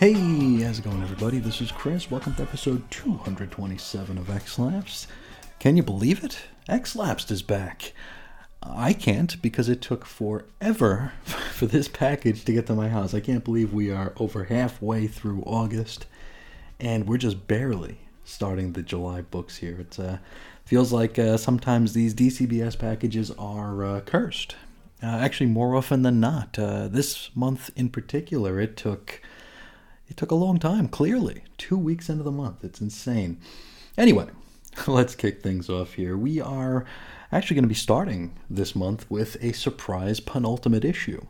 Hey, how's it going, everybody? This is Chris. Welcome to episode 227 of X-Lapsed. Can you believe it? X-Lapsed is back. I can't, because it took forever for this package to get to my house. I can't believe we are over halfway through August, and we're just barely starting the July books here. It feels like sometimes these DCBS packages are cursed. Actually, more often than not. This month in particular, it took a long time, clearly. 2 weeks into the month. It's insane. Anyway, let's kick things off here. We are actually going to be starting this month with a surprise penultimate issue.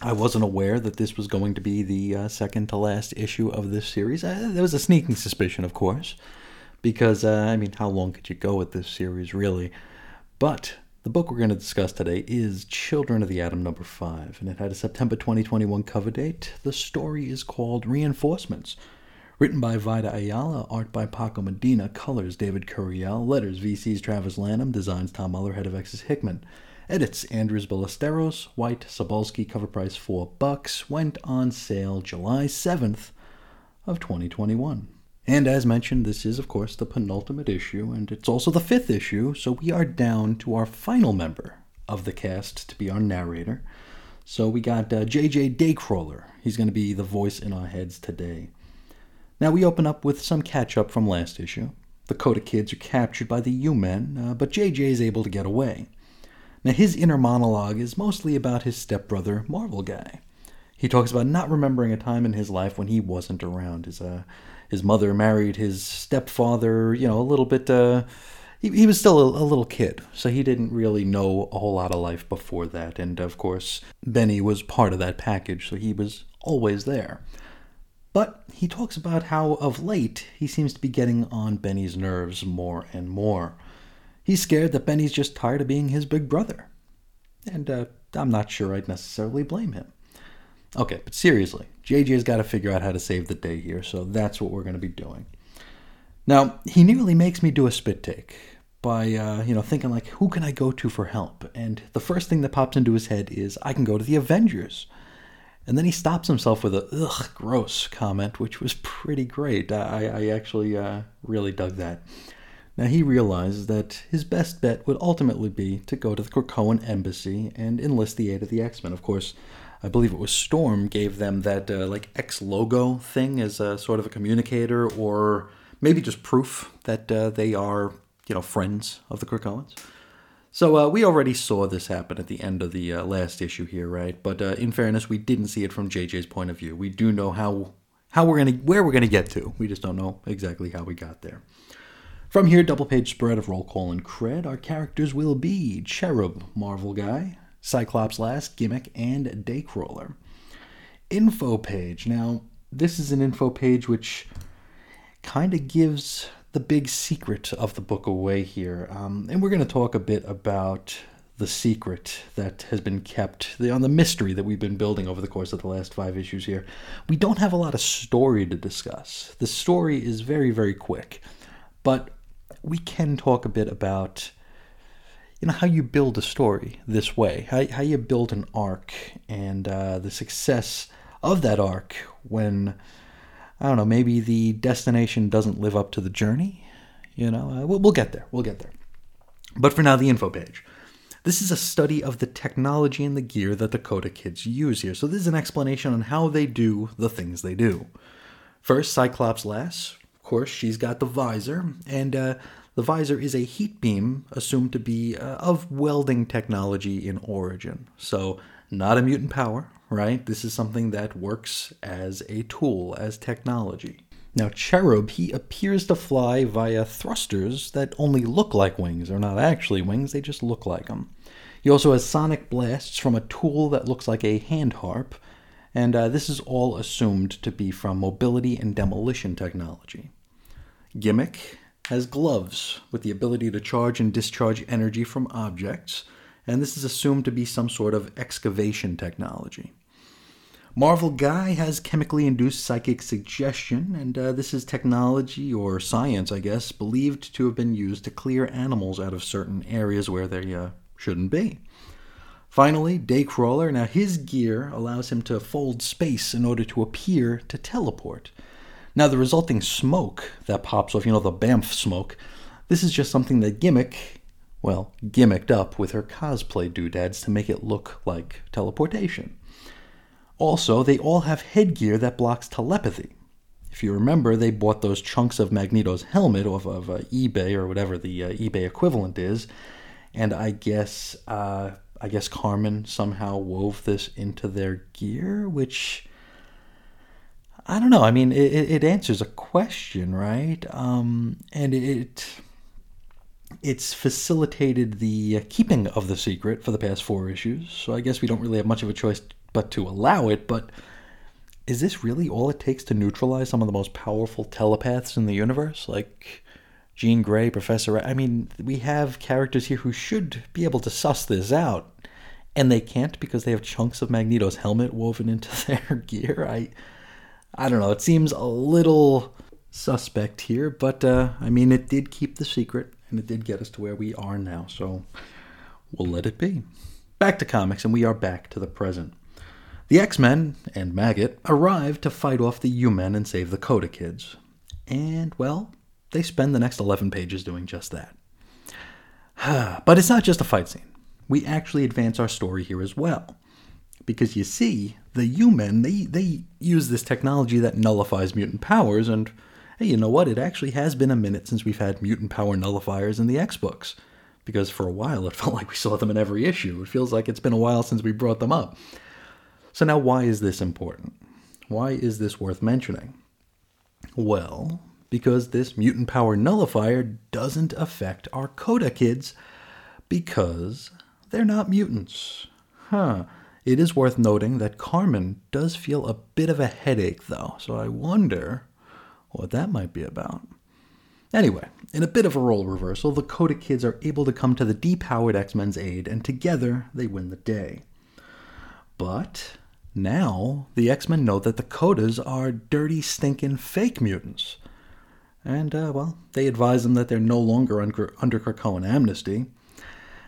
I wasn't aware that this was going to be the second to last issue of this series. There was a sneaking suspicion, of course, because, how long could you go with this series, really? But the book we're going to discuss today is Children of the Atom number 5, and it had a September 2021 cover date. The story is called Reinforcements, written by Vida Ayala, art by Paco Medina, colors David Curiel, letters VCs Travis Lanham, designs Tom Muller, head of X's Hickman, edits Andres Ballesteros, White Sobolski, cover price $4, went on sale July 7th of 2021. And as mentioned, this is, of course, the penultimate issue, and it's also the fifth issue, so we are down to our final member of the cast to be our narrator. So we got J.J. Daycrawler. He's going to be the voice in our heads today. Now, we open up with some catch-up from last issue. The Coda kids are captured by the U-Men, but J.J. is able to get away. Now, his inner monologue is mostly about his stepbrother, Marvel Guy. He talks about not remembering a time in his life when he wasn't around. His mother married his stepfather, a little bit, he was still a little kid, so he didn't really know a whole lot of life before that, and of course, Benny was part of that package, so he was always there. But he talks about how, of late, he seems to be getting on Benny's nerves more and more. He's scared that Benny's just tired of being his big brother, and I'm not sure I'd necessarily blame him. Okay, but seriously, JJ's got to figure out how to save the day here, so that's what we're going to be doing. Now, he nearly makes me do a spit take by, thinking like, who can I go to for help? And the first thing that pops into his head is, I can go to the Avengers. And then he stops himself with a, ugh, gross comment, which was pretty great. I actually really dug that. Now, he realizes that his best bet would ultimately be to go to the Krakoan embassy and enlist the aid of the X-Men. Of course, I believe it was Storm gave them that X logo thing as a sort of a communicator, or maybe just proof that they are friends of the Krakoans. So we already saw this happen at the end of the last issue here, right? But in fairness, we didn't see it from JJ's point of view. We do know where we're gonna get to. We just don't know exactly how we got there. From here, double-page spread of Roll Call and Cred. Our characters will be Cherub, Marvel Guy, Cyclops Last, Gimmick, and Daycrawler. Info page. Now, this is an info page which kind of gives the big secret of the book away here. And we're going to talk a bit about the secret that has been kept, on the mystery that we've been building over the course of the last 5 issues here. We don't have a lot of story to discuss. The story is very, very quick. But we can talk a bit about how you build a story this way, how you build an arc, and the success of that arc when, maybe the destination doesn't live up to the journey. We'll get there. But for now, the info page. This is a study of the technology and the gear that the Coda kids use here. So this is an explanation on how they do the things they do. First, Cyclops Lass. Of course, she's got the visor, and The visor is a heat beam assumed to be of welding technology in origin. So not a mutant power, right? This is something that works as a tool, as technology. Now Cherub, he appears to fly via thrusters that only look like wings. They're not actually wings, they just look like them. He also has sonic blasts from a tool that looks like a hand harp. And this is all assumed to be from mobility and demolition technology. Gimmick has gloves with the ability to charge and discharge energy from objects, and this is assumed to be some sort of excavation technology. Marvel Guy has chemically induced psychic suggestion, and this is technology, or science, I guess, believed to have been used to clear animals out of certain areas where they shouldn't be. Finally, Daycrawler. Now his gear allows him to fold space in order to appear to teleport. Now the resulting smoke that pops off, the Banff smoke, this is just something that gimmicked up with her cosplay doodads to make it look like teleportation. Also, they all have headgear that blocks telepathy. If you remember, they bought those chunks of Magneto's helmet off of eBay or whatever the eBay equivalent is, and I guess Carmen somehow wove this into their gear, which, I don't know, it answers a question, right? And it's facilitated the keeping of the secret for the past 4 issues, so I guess we don't really have much of a choice but to allow it, but is this really all it takes to neutralize some of the most powerful telepaths in the universe? Like Jean Grey, Professor... we have characters here who should be able to suss this out, and they can't because they have chunks of Magneto's helmet woven into their gear. I don't know. It seems a little suspect here, but, it did keep the secret, and it did get us to where we are now, so we'll let it be. Back to comics, and we are back to the present. The X-Men and Maggot arrive to fight off the U-Men and save the Coda Kids. And, they spend the next 11 pages doing just that. But it's not just a fight scene. We actually advance our story here as well. Because you see, the U-Men, they use this technology that nullifies mutant powers, and hey, you know what? It actually has been a minute since we've had mutant power nullifiers in the X-Books. Because for a while, it felt like we saw them in every issue. It feels like it's been a while since we brought them up. So now why is this important? Why is this worth mentioning? Well, because this mutant power nullifier doesn't affect our Coda Kids because they're not mutants. It is worth noting that Carmen does feel a bit of a headache, though, so I wonder what that might be about. Anyway, in a bit of a role reversal, the Coda Kids are able to come to the depowered X-Men's aid, and together they win the day. But now the X-Men know that the Codas are dirty, stinking fake mutants. And, they advise them that they're no longer under Krakoan amnesty.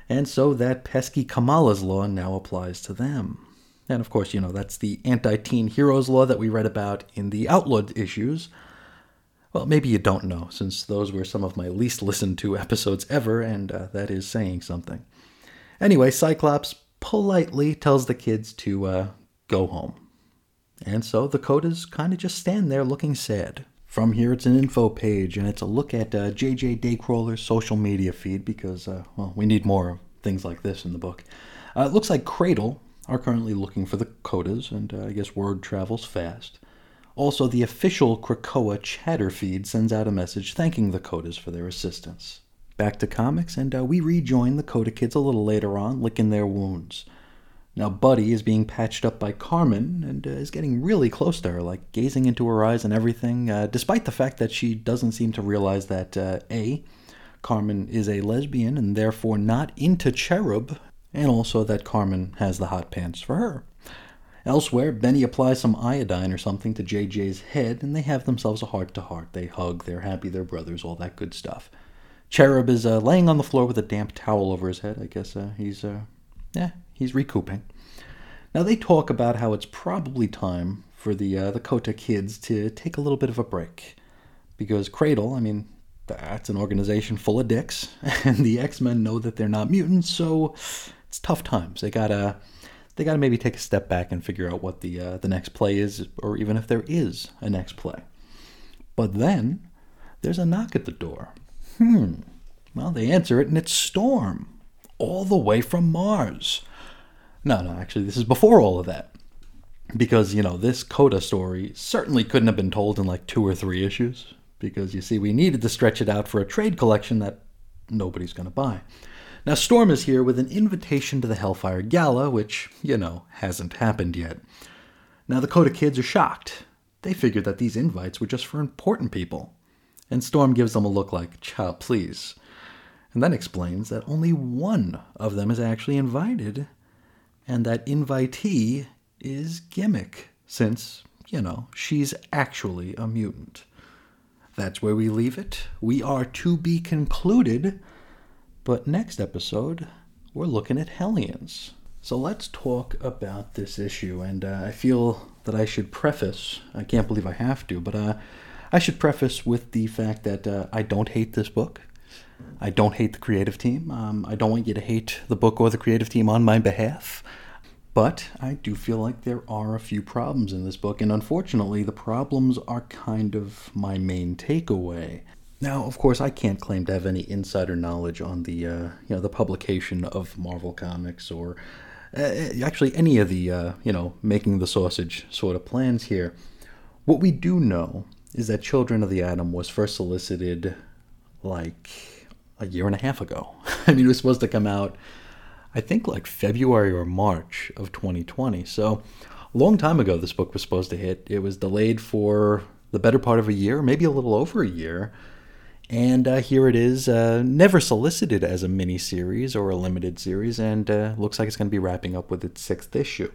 And so that pesky Kamala's law now applies to them. And, of course, that's the anti-teen heroes law that we read about in the Outlawed issues. Well, maybe you don't know, since those were some of my least listened to episodes ever, and that is saying something. Anyway, Cyclops politely tells the kids to go home. And so the Codas kind of just stand there looking sad. From here, it's an info page, and it's a look at J.J. Daycrawler's social media feed because, we need more things like this in the book. It looks like Cradle are currently looking for the Codas, and I guess word travels fast. Also, the official Krakoa chatter feed sends out a message thanking the Codas for their assistance. Back to comics, and we rejoin the Coda Kids a little later on, licking their wounds. Now, Buddy is being patched up by Carmen and is getting really close to her, like gazing into her eyes and everything, despite the fact that she doesn't seem to realize that, Carmen is a lesbian and therefore not into Cherub, and also that Carmen has the hot pants for her. Elsewhere, Benny applies some iodine or something to JJ's head, and they have themselves a heart-to-heart. They hug, they're happy, they're brothers, all that good stuff. Cherub is laying on the floor with a damp towel over his head. I guess he's recouping. Now they talk about how it's probably time for the Coda Kids to take a little bit of a break. Because Cradle, that's an organization full of dicks. And the X-Men know that they're not mutants, so it's tough times. They gotta maybe take a step back and figure out what the next play is, or even if there is a next play. But then, there's a knock at the door. Well, they answer it, and it's Storm, all the way from Mars. No, actually, this is before all of that. Because, this Coda story certainly couldn't have been told in 2 or 3 issues. Because, we needed to stretch it out for a trade collection that nobody's going to buy. Now, Storm is here with an invitation to the Hellfire Gala, which, hasn't happened yet. Now, the Coda kids are shocked. They figured that these invites were just for important people. And Storm gives them a look like, child, please. And then explains that only one of them is actually invited, and that invitee is Gimmick, since, she's actually a mutant. That's where we leave it. We are to be concluded, but next episode, we're looking at Hellions. So let's talk about this issue, and I feel that I should preface, I can't believe I have to, but I should preface with the fact that I don't hate this book. I don't hate the creative team. I don't want you to hate the book or the creative team on my behalf. But I do feel like there are a few problems in this book, and unfortunately, the problems are kind of my main takeaway. Now, of course, I can't claim to have any insider knowledge on the, the publication of Marvel Comics or actually any of the, making the sausage sort of plans here. What we do know is that Children of the Atom was first solicited a year and a half ago. I mean, it was supposed to come out, I think February or March of 2020. So a long time ago, this book was supposed to hit. It was delayed for the better part of a year, maybe a little over a year. And here it is, never solicited as a mini-series or a limited series, and looks like it's going to be wrapping up with its 6th issue.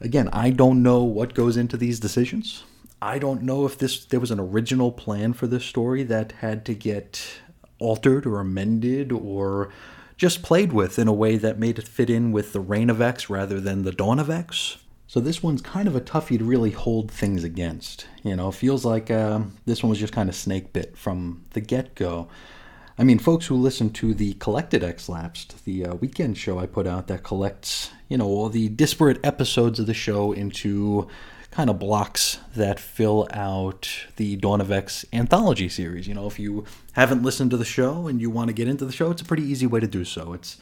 Again, I don't know what goes into these decisions. I don't know if there was an original plan for this story that had to get altered or amended or just played with in a way that made it fit in with the Reign of X rather than the Dawn of X. So this one's kind of a toughie to really hold things against. It feels like this one was just kind of snake bit from the get-go. I mean, folks who listen to the Collected X Lapsed, the weekend show I put out that collects, all the disparate episodes of the show into kind of blocks that fill out the Dawn of X anthology series. If you haven't listened to the show and you want to get into the show, it's a pretty easy way to do so. It's,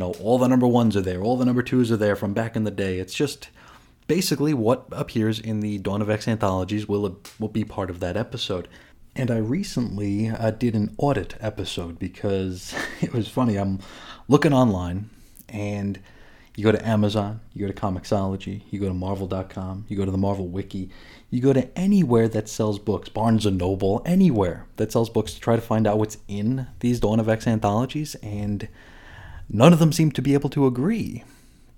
all the number ones are there, all the number twos are there from back in the day. It's just basically what appears in the Dawn of X anthologies will be part of that episode. And I recently did an audit episode because it was funny. I'm looking online and you go to Amazon, you go to Comixology, you go to Marvel.com, you go to the Marvel Wiki, you go to anywhere that sells books, Barnes & Noble, anywhere that sells books to try to find out what's in these Dawn of X anthologies, and none of them seem to be able to agree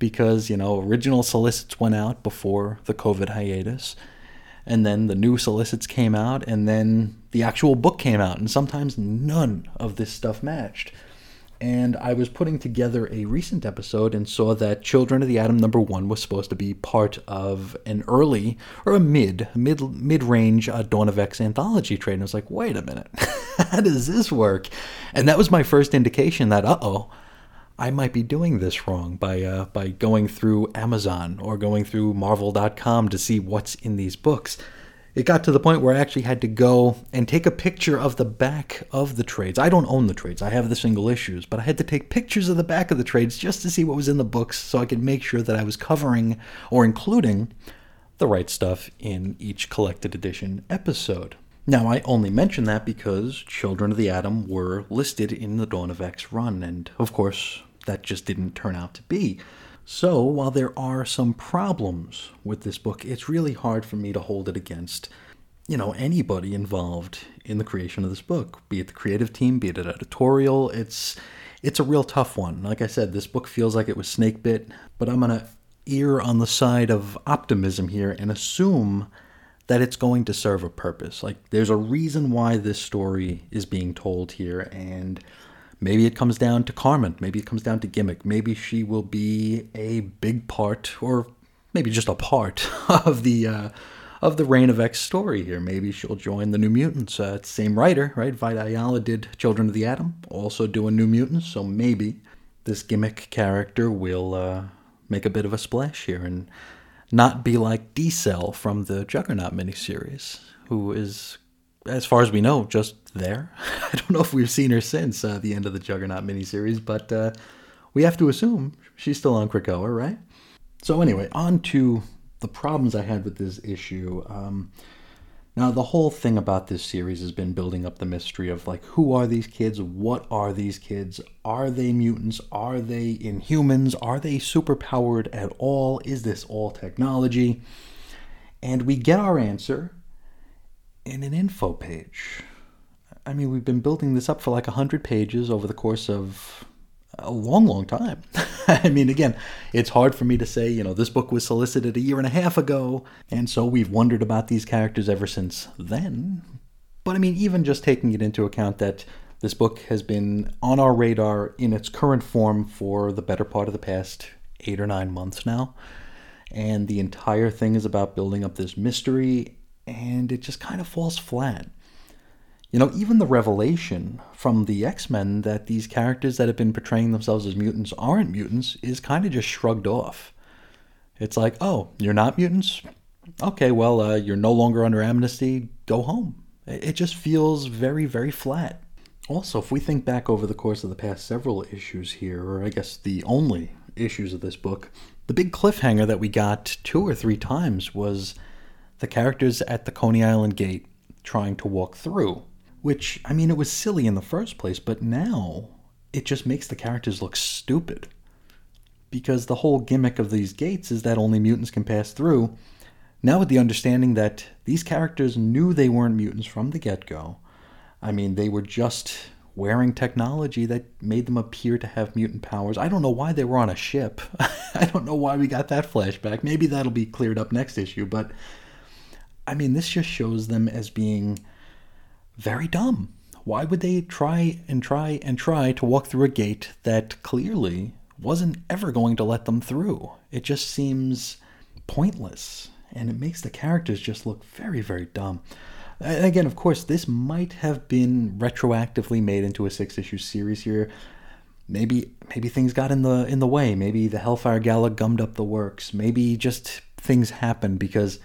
because, original solicits went out before the COVID hiatus, and then the new solicits came out, and then the actual book came out, and sometimes none of this stuff matched. And I was putting together a recent episode and saw that Children of the Atom #1 was supposed to be part of an early or a mid-range Dawn of X anthology trade. And I was like, wait a minute, how does this work? And that was my first indication that, I might be doing this wrong by going through Amazon or going through Marvel.com to see what's in these books. It got to the point where I actually had to go and take a picture of the back of the trades. I don't own the trades. I have the single issues. But I had to take pictures of the back of the trades just to see what was in the books so I could make sure that I was covering or including the right stuff in each collected edition episode. Now, I only mention that because Children of the Atom were listed in the Dawn of X run. And, of course, that just didn't turn out to be. So, while there are some problems with this book, it's really hard for me to hold it against, anybody involved in the creation of this book, be it the creative team, be it an editorial. It's a real tough one. Like I said, this book feels like it was snake bit, but I'm going to err on the side of optimism here and assume that it's going to serve a purpose. There's a reason why this story is being told here, and maybe it comes down to Carmen. Maybe it comes down to Gimmick. Maybe she will be a big part, or maybe just a part of the Reign of X story here. Maybe she'll join the New Mutants. It's the same writer, right? Veit Ayala did Children of the Atom, also doing New Mutants. So maybe this Gimmick character will make a bit of a splash here and not be like D-Cell from the Juggernaut miniseries, who is as far as we know, just there. I don't know if we've seen her since the end of the Juggernaut miniseries, but we have to assume she's still on Krakoa, right? So anyway, on to the problems I had with this issue. Now, the whole thing about this series has been building up the mystery of, like, who are these kids? What are these kids? Are they mutants? Are they inhumans? Are they superpowered at all? Is this all technology? And we get our answer in an info page. I mean, we've been building this up for like 100 pages over the course of a long, long time. I mean, again, it's hard for me to say, you know, this book was solicited 1.5 years ago, and so we've wondered about these characters ever since then. But I mean, even just taking it into account that this book has been on our radar in its current form for the better part of the past 8 or 9 months now, and the entire thing is about building up this mystery, and it just kind of falls flat. You know, even the revelation from the X-Men that these characters that have been portraying themselves as mutants aren't mutants is kind of just shrugged off. It's like, oh, you're not mutants? Okay, well, you're no longer under amnesty. Go home. It just feels very, very flat. Also, if we think back over the course of the past several issues here, or I guess the only issues of this book, the big cliffhanger that we got 2 or 3 times was the characters at the Coney Island gate trying to walk through. Which, I mean, it was silly in the first place, but now it just makes the characters look stupid. Because the whole gimmick of these gates is that only mutants can pass through. Now with the understanding that these characters knew they weren't mutants from the get-go. I mean, they were just wearing technology that made them appear to have mutant powers. I don't know why they were on a ship. I don't know why we got that flashback. Maybe that'll be cleared up next issue, but I mean, this just shows them as being very dumb. Why would they try to walk through a gate that clearly wasn't ever going to let them through? It just seems pointless, and it makes the characters just look very, very dumb. And again, of course, this might have been retroactively made into a 6-issue series here. Maybe things got in the way. Maybe the Hellfire Gala gummed up the works. Maybe just things happened, because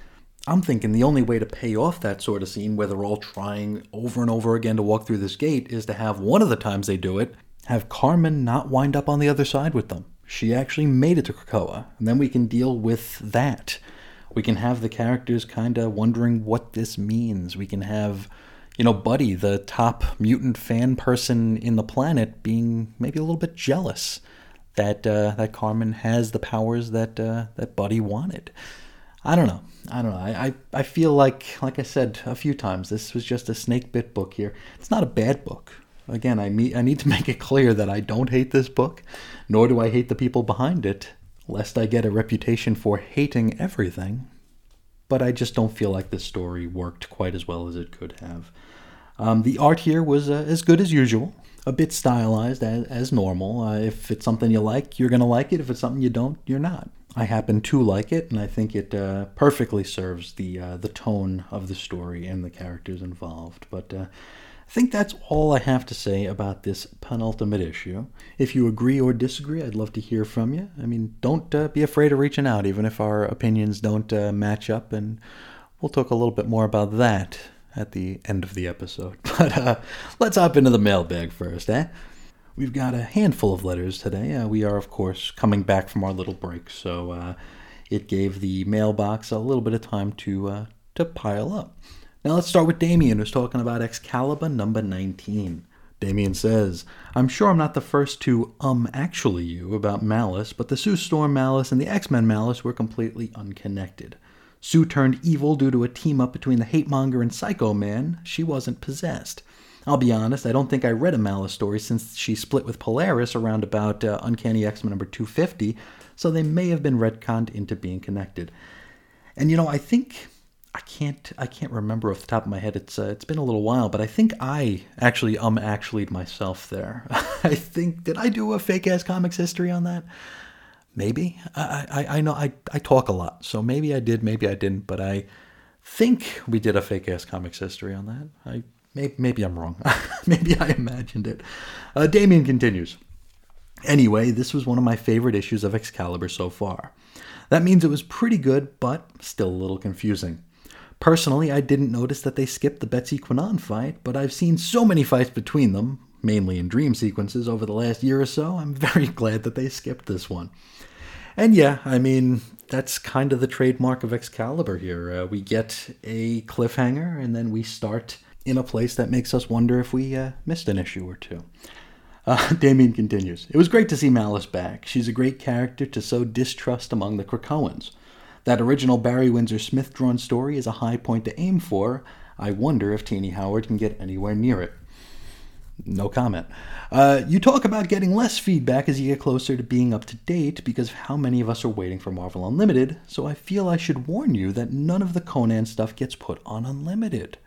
I'm thinking the only way to pay off that sort of scene where they're all trying over and over again to walk through this gate is to have one of the times they do it, have Carmen not wind up on the other side with them. She actually made it to Krakoa, and then we can deal with that. We can have the characters kind of wondering what this means. We can have, you know, Buddy, the top mutant fan person in the planet, being maybe a little bit jealous that Carmen has the powers that Buddy wanted. I don't know. I feel like I said a few times, this was just a snake bit book here. It's not a bad book. Again, I need to make it clear that I don't hate this book, nor do I hate the people behind it, lest I get a reputation for hating everything. But I just don't feel like this story worked quite as well as it could have. The art here was as good as usual, a bit stylized as normal. If it's something you like, you're going to like it. If it's something you don't, you're not. I happen to like it, and I think it perfectly serves the tone of the story and the characters involved. But I think that's all I have to say about this penultimate issue. If you agree or disagree, I'd love to hear from you. I mean, don't be afraid of reaching out, even if our opinions don't match up, and we'll talk a little bit more about that at the end of the episode. But let's hop into the mailbag first, eh? We've got a handful of letters today. We are, of course, coming back from our little break, so it gave the mailbox a little bit of time to pile up. Now let's start with Damien, who's talking about Excalibur number 19. Damien says, I'm sure I'm not the first to actually you about Malice, but the Sue Storm Malice and the X-Men Malice were completely unconnected. Sue turned evil due to a team-up between the Hatemonger and Psycho Man. She wasn't possessed. I'll be honest, I don't think I read a Malice story since she split with Polaris around about Uncanny X-Men number 250, so they may have been retconned into being connected. And you know, I think, I can't remember off the top of my head, it's been a little while, but I think I actually actually'd myself there. I think, did I do a fake-ass comics history on that? Maybe. I know I talk a lot, so maybe I did, maybe I didn't, but I think we did a fake-ass comics history on that. Maybe I'm wrong. Maybe I imagined it. Damien continues. Anyway, this was one of my favorite issues of Excalibur so far. That means it was pretty good, but still a little confusing. Personally, I didn't notice that they skipped the Betsy Quinnan fight, but I've seen so many fights between them, mainly in dream sequences, over the last year or so. I'm very glad that they skipped this one. And yeah, I mean, that's kind of the trademark of Excalibur here. We get a cliffhanger, and then we start in a place that makes us wonder if we missed an issue or two. Damien continues, "It was great to see Malice back. She's a great character to sow distrust among the Krakoans. That original Barry Windsor Smith-drawn story is a high point to aim for. I wonder if Teenie Howard can get anywhere near it." No comment. You talk about getting less feedback as you get closer to being up to date because of how many of us are waiting for Marvel Unlimited, so I feel I should warn you that none of the Conan stuff gets put on Unlimited.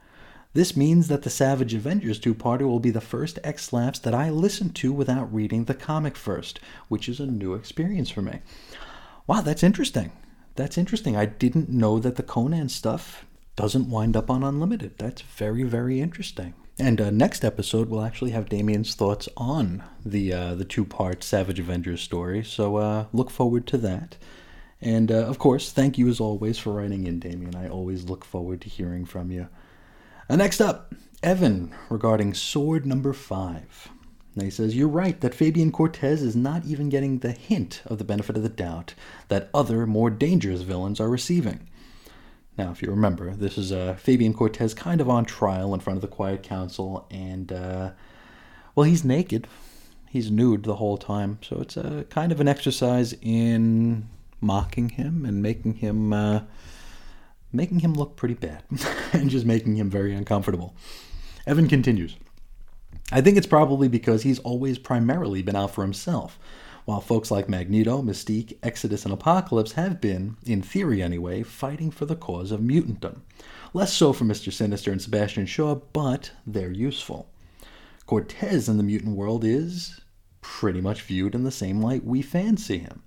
This means that the Savage Avengers two-parter will be the first X-Laps that I listen to without reading the comic first, which is a new experience for me. Wow, that's interesting. That's interesting. I didn't know that the Conan stuff doesn't wind up on Unlimited. That's very, very interesting. And next episode, we'll actually have Damien's thoughts on the two-part Savage Avengers story, so look forward to that. And, of course, thank you as always for writing in, Damien. I always look forward to hearing from you. Next up, Evan, regarding Sword number 5. Now he says, "You're right that Fabian Cortez is not even getting the hint of the benefit of the doubt that other, more dangerous villains are receiving." Now, if you remember, this is Fabian Cortez kind of on trial in front of the Quiet Council, and, well, he's naked. He's nude the whole time, so it's a kind of an exercise in mocking him and making him look pretty bad, and just making him very uncomfortable. Evan continues, "I think it's probably because he's always primarily been out for himself, while folks like Magneto, Mystique, Exodus, and Apocalypse have been, in theory anyway, fighting for the cause of mutantdom. Less so for Mr. Sinister and Sebastian Shaw, but they're useful. Cortez in the mutant world is pretty much viewed in the same light we fans see him.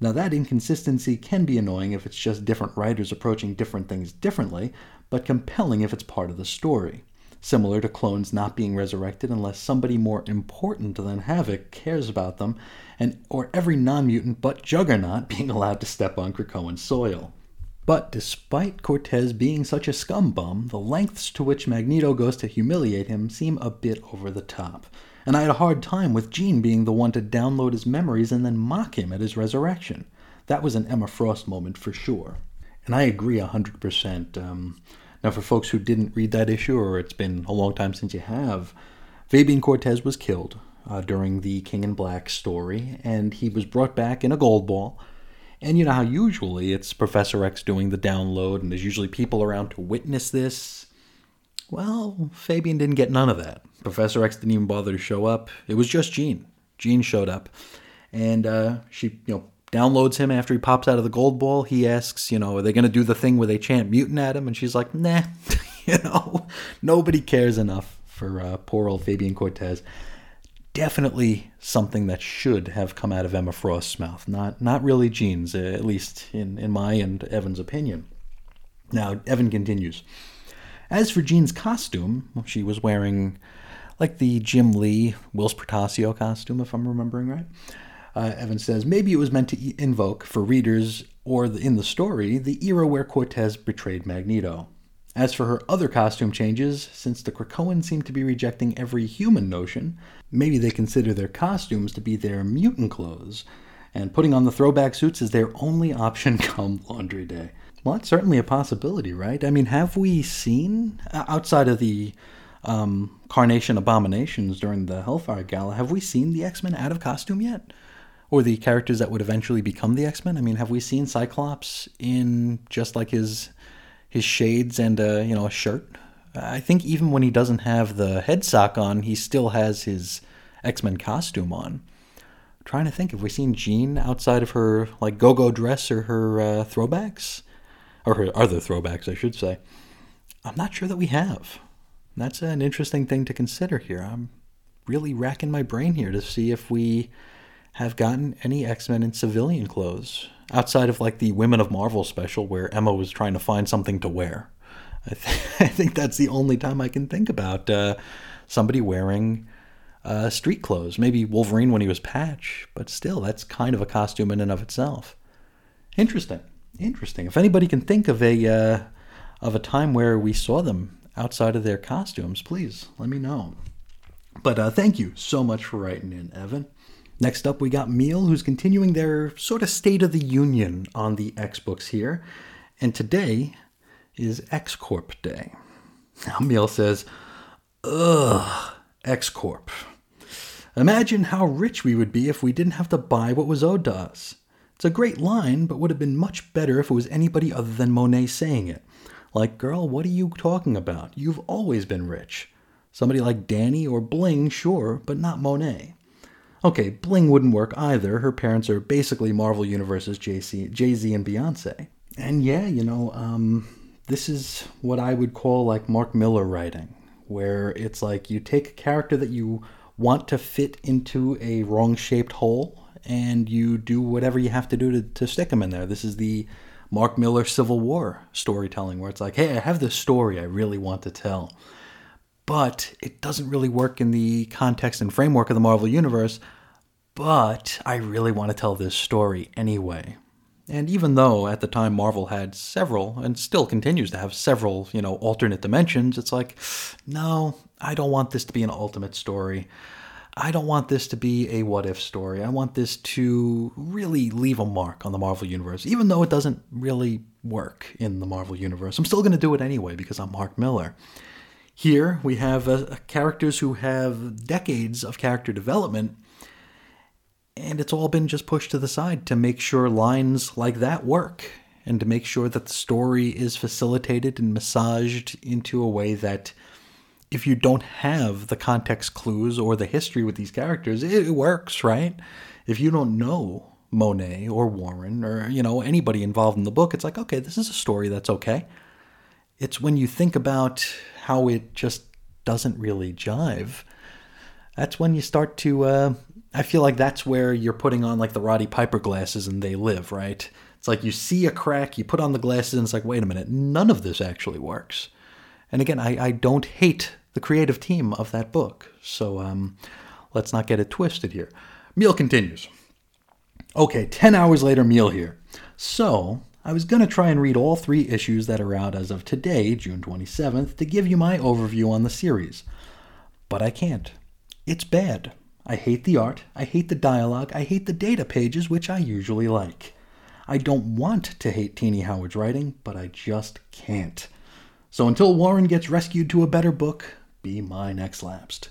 Now that inconsistency can be annoying if it's just different writers approaching different things differently, but compelling if it's part of the story. Similar to clones not being resurrected unless somebody more important than Havoc cares about them, or every non-mutant but Juggernaut being allowed to step on Krakoan soil. But despite Cortez being such a scumbum, the lengths to which Magneto goes to humiliate him seem a bit over the top. And I had a hard time with Jean being the one to download his memories and then mock him at his resurrection. That was an Emma Frost moment for sure." And I agree 100%. Now, for folks who didn't read that issue, or it's been a long time since you have, Fabian Cortez was killed during the King in Black story, and he was brought back in a gold ball. And you know how usually it's Professor X doing the download, and there's usually people around to witness this? Well, Fabian didn't get none of that. Professor X didn't even bother to show up. It was just Jean. Jean showed up, and she, downloads him after he pops out of the gold ball. He asks, are they going to do the thing where they chant mutant at him? And she's like, nah, nobody cares enough for poor old Fabian Cortez. Definitely something that should have come out of Emma Frost's mouth. Not really Jean's, at least in my and Evan's opinion. Now, Evan continues, "As for Jean's costume, she was wearing like the Jim Lee, Wills Portacio costume, if I'm remembering right." Evan says, "Maybe it was meant to invoke, for readers or in the story, the era where Cortez betrayed Magneto. As for her other costume changes, since the Krakoans seem to be rejecting every human notion, maybe they consider their costumes to be their mutant clothes, and putting on the throwback suits is their only option come laundry day." Well, that's certainly a possibility, right? I mean, have we seen, outside of the Carnation Abominations during the Hellfire Gala, have we seen the X-Men out of costume yet? Or the characters that would eventually become the X-Men? I mean, have we seen Cyclops in just like his shades and a shirt? I think even when he doesn't have the head sock on, he still has his X-Men costume on. I'm trying to think, have we seen Jean outside of her like go-go dress or her throwbacks? Or her other throwbacks, I should say. I'm not sure that we have. That's an interesting thing to consider here. I'm really racking my brain here to see if we have gotten any X-Men in civilian clothes, outside of like the Women of Marvel special where Emma was trying to find something to wear. I think that's the only time I can think about somebody wearing street clothes. Maybe Wolverine when he was Patch, but still, that's kind of a costume in and of itself. Interesting. If anybody can think of a of a time where we saw them outside of their costumes, please let me know. But thank you so much for writing in, Evan. Next up, we got Meal, who's continuing their sort of State of the Union on the X-Books here. And today is X-Corp Day. Now, Meal says, ugh, X-Corp. Imagine how rich we would be if we didn't have to buy what was owed to us. It's a great line, but would have been much better if it was anybody other than Monet saying it. Like, girl, what are you talking about? You've always been rich. Somebody like Danny or Bling, sure, but not Monet. Okay, Bling wouldn't work either. Her parents are basically Marvel Universe's Jay-Z and Beyonce. And yeah, you know, this is what I would call like Mark Miller writing, where it's like you take a character that you want to fit into a wrong-shaped hole, and you do whatever you have to do to stick them in there. This is the Mark Miller Civil War storytelling, where it's like, hey, I have this story I really want to tell, but it doesn't really work in the context and framework of the Marvel Universe, but I really want to tell this story anyway. And even though at the time Marvel had several, and still continues to have several, you know, alternate dimensions, it's like, no, I don't want this to be an ultimate story. I don't want this to be a what-if story. I want this to really leave a mark on the Marvel Universe, even though it doesn't really work in the Marvel Universe. I'm still going to do it anyway because I'm Mark Miller. Here we have characters who have decades of character development, and it's all been just pushed to the side to make sure lines like that work and to make sure that the story is facilitated and massaged into a way that if you don't have the context clues or the history with these characters, it works, right? If you don't know Monet or Warren or, you know, anybody involved in the book, it's like, okay, this is a story that's okay. It's when you think about how it just doesn't really jive, that's when you start to... I feel like that's where you're putting on like the Roddy Piper glasses and They Live, right? It's like you see a crack, you put on the glasses, and it's like, wait a minute, none of this actually works. And again, I don't hate the creative team of that book, so let's not get it twisted here. Meal continues. Okay, 10 hours later, Meal here. So I was going to try and read all three issues that are out as of today, June 27th, to give you my overview on the series. But I can't. It's bad. I hate the art, I hate the dialogue, I hate the data pages, which I usually like. I don't want to hate Teenie Howard's writing, but I just can't. So until Warren gets rescued to a better book, be my next lapsed.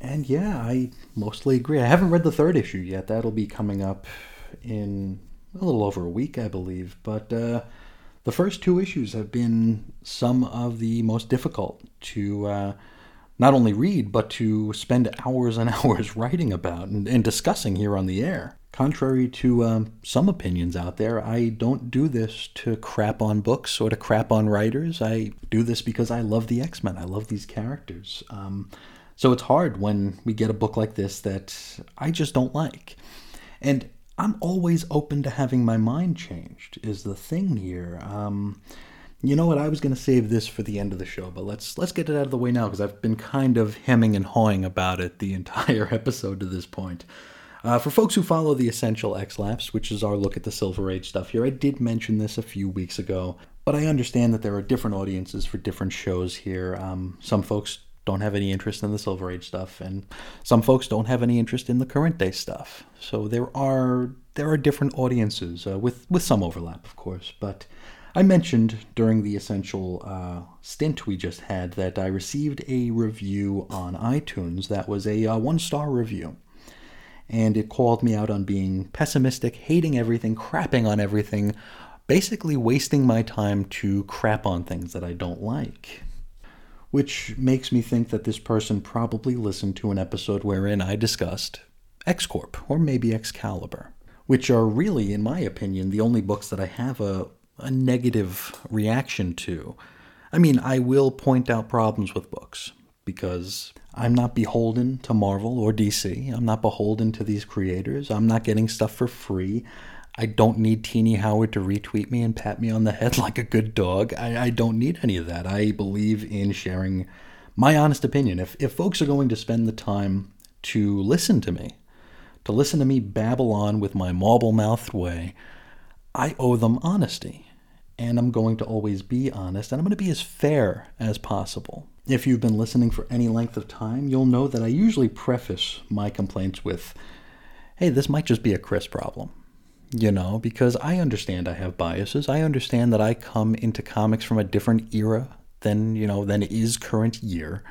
And yeah, I mostly agree. I haven't read the third issue yet. That'll be coming up in a little over a week, I believe. But the first two issues have been some of the most difficult to... not only read, but to spend hours and hours writing about and discussing here on the air. Contrary to some opinions out there, I don't do this to crap on books or to crap on writers. I do this because I love the X-Men. I love these characters. So it's hard when we get a book like this that I just don't like. And I'm always open to having my mind changed is the thing here. You know what, I was going to save this for the end of the show, but let's get it out of the way now because I've been kind of hemming and hawing about it the entire episode to this point. For folks who follow the Essential X-Lapse, which is our look at the Silver Age stuff here, I did mention this a few weeks ago, but I understand that there are different audiences for different shows here. Some folks don't have any interest in the Silver Age stuff, and some folks don't have any interest in the current day stuff. So there are different audiences with some overlap, of course, but... I mentioned during the Essential stint we just had that I received a review on iTunes that was a one-star review. And it called me out on being pessimistic, hating everything, crapping on everything, basically wasting my time to crap on things that I don't like. Which makes me think that this person probably listened to an episode wherein I discussed X-Corp, or maybe Excalibur, which are really, in my opinion, the only books that I have a negative reaction to. I mean, I will point out problems with books because I'm not beholden to Marvel or DC. I'm not beholden to these creators. I'm not getting stuff for free. I don't need Teenie Howard to retweet me and pat me on the head like a good dog. I don't need any of that. I believe in sharing my honest opinion. If folks are going to spend the time to listen to me babble on with my marble mouthed way, I owe them honesty. and I'm going to always be honest, and I'm going to be as fair as possible. If you've been listening for any length of time, you'll know that I usually preface my complaints with, hey, this might just be a Chris problem. You know, because I understand I have biases. I understand that I come into comics from a different era than is current year.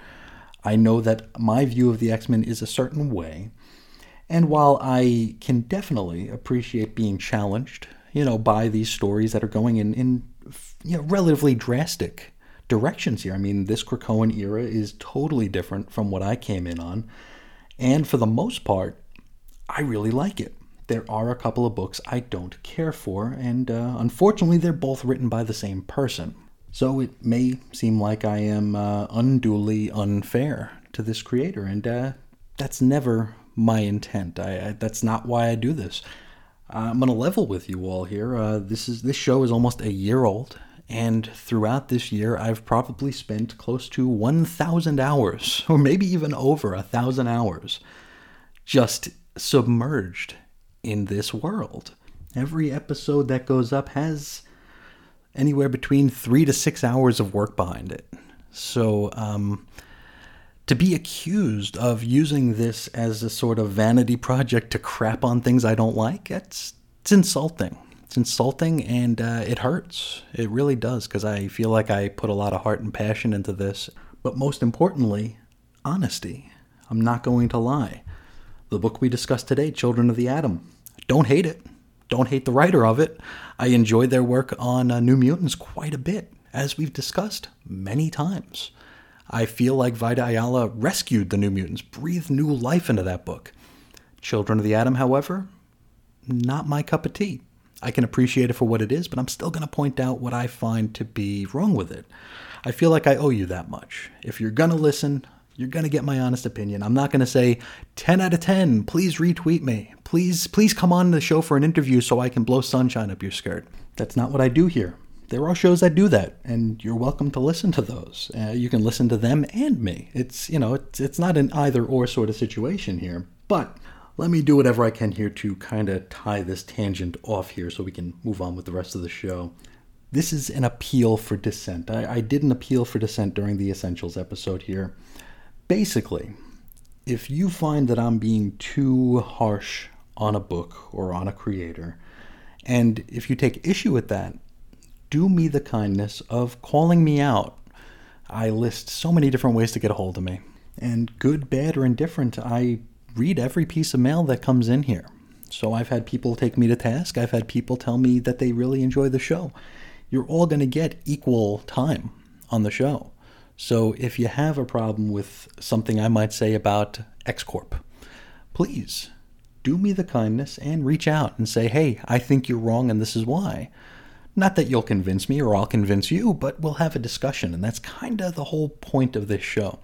I know that my view of the X-Men is a certain way. And while I can definitely appreciate being challenged, by these stories that are going in relatively drastic directions here. I mean, this Krakoan era is totally different from what I came in on. And for the most part, I really like it. There are a couple of books I don't care for, and unfortunately they're both written by the same person. So it may seem like I am unduly unfair to this creator, and that's never my intent. That's not why I do this. I'm going to level with you all here. This show is almost a year old, and throughout this year I've probably spent close to 1,000 hours, or maybe even over 1,000 hours, just submerged in this world. Every episode that goes up has anywhere between 3 to 6 hours of work behind it. So to be accused of using this as a sort of vanity project to crap on things I don't like, it's insulting. It's insulting, and it hurts. It really does, because I feel like I put a lot of heart and passion into this. But most importantly, honesty. I'm not going to lie. The book we discussed today, Children of the Atom. Don't hate it. Don't hate the writer of it. I enjoyed their work on New Mutants quite a bit, as we've discussed many times. I feel like Vida Ayala rescued the New Mutants, breathed new life into that book. Children of the Atom, however, not my cup of tea. I can appreciate it for what it is, but I'm still going to point out what I find to be wrong with it. I feel like I owe you that much. If you're going to listen, you're going to get my honest opinion. I'm not going to say 10 out of 10, please retweet me. Please come on the show for an interview so I can blow sunshine up your skirt. That's not what I do here. There are shows that do that, and you're welcome to listen to those. You can listen to them and me. It's not an either-or sort of situation here. But let me do whatever I can here to kind of tie this tangent off here so we can move on with the rest of the show. This is an appeal for dissent. I did an appeal for dissent during the Essentials episode here. Basically, if you find that I'm being too harsh on a book or on a creator, and if you take issue with that, do me the kindness of calling me out. I list so many different ways to get a hold of me. And good, bad, or indifferent, I read every piece of mail that comes in here. So I've had people take me to task. I've had people tell me that they really enjoy the show. You're all going to get equal time on the show. So if you have a problem with something I might say about X Corp, please do me the kindness and reach out and say, hey, I think you're wrong and this is why. Not that you'll convince me or I'll convince you, but we'll have a discussion, and that's kind of the whole point of this show.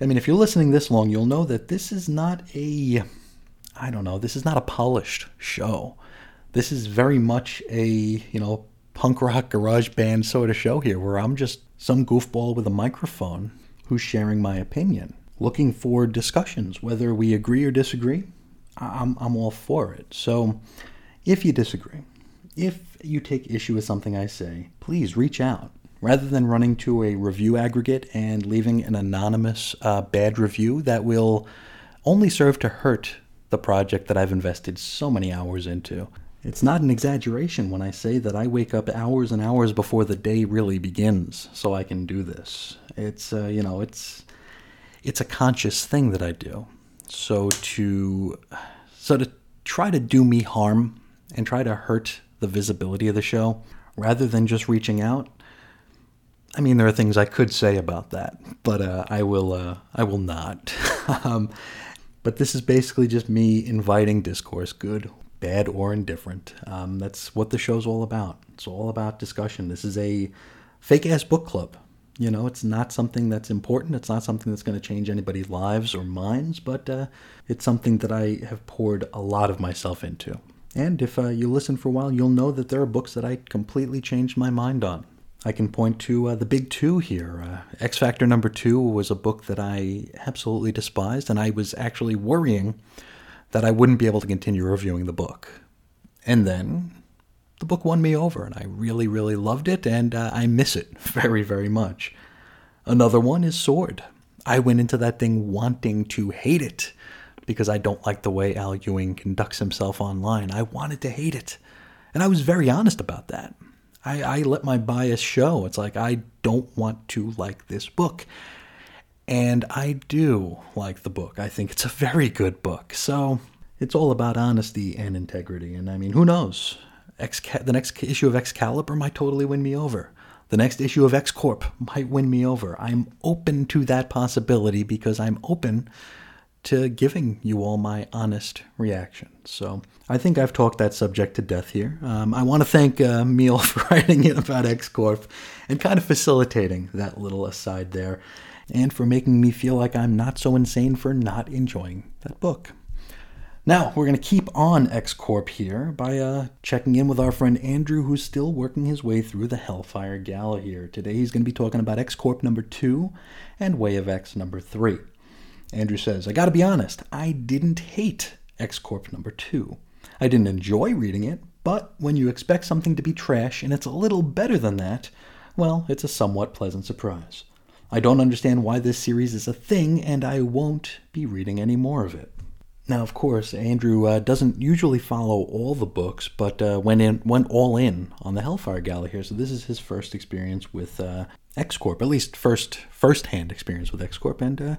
I mean, if you're listening this long, you'll know that this is not a polished show. This is very much a, punk rock garage band sort of show here where I'm just some goofball with a microphone who's sharing my opinion, looking for discussions, whether we agree or disagree. I'm all for it. So if you disagree, if you take issue with something I say, please reach out. Rather than running to a review aggregate and leaving an anonymous bad review that will only serve to hurt the project that I've invested so many hours into. It's not an exaggeration when I say that I wake up hours and hours before the day really begins so I can do this. It's a conscious thing that I do. So to try to do me harm and try to hurt the visibility of the show rather than just reaching out. I mean, there are things I could say about that, but I will not. But this is basically just me inviting discourse, good, bad, or indifferent. That's what the show's all about. It's all about discussion. This is a fake-ass book club. It's not something that's important. It's not something that's going to change anybody's lives or minds, but it's something that I have poured a lot of myself into. And if you listen for a while, you'll know that there are books that I completely changed my mind on. I can point to the big two here. X-Factor number 2 was a book that I absolutely despised, and I was actually worrying that I wouldn't be able to continue reviewing the book. And then the book won me over, and I really, really loved it, and I miss it very, very much. Another one is Sword. I went into that thing wanting to hate it because I don't like the way Al Ewing conducts himself online. I wanted to hate it, and I was very honest about that. I let my bias show. It's like, I don't want to like this book. And I do like the book. I think it's a very good book. So it's all about honesty and integrity. And I mean, who knows? The next issue of Excalibur might totally win me over. The next issue of X-Corp might win me over. I'm open to that possibility because I'm open to giving you all my honest reaction. So I think I've talked that subject to death here. I want to thank Emil for writing in about X-Corp and kind of facilitating that little aside there, and for making me feel like I'm not so insane for not enjoying that book. Now, we're going to keep on X-Corp here by checking in with our friend Andrew, who's still working his way through the Hellfire Gala here. Today, he's going to be talking about X-Corp number 2 and Way of X number 3. Andrew says, I got to be honest, I didn't hate X-Corp number 2. I didn't enjoy reading it, but when you expect something to be trash and it's a little better than that, well, it's a somewhat pleasant surprise. I don't understand why this series is a thing, and I won't be reading any more of it. Now, of course, Andrew doesn't usually follow all the books, but went all in on the Hellfire Gala here. So this is his first experience with X-Corp, at least first-hand experience with X-Corp, and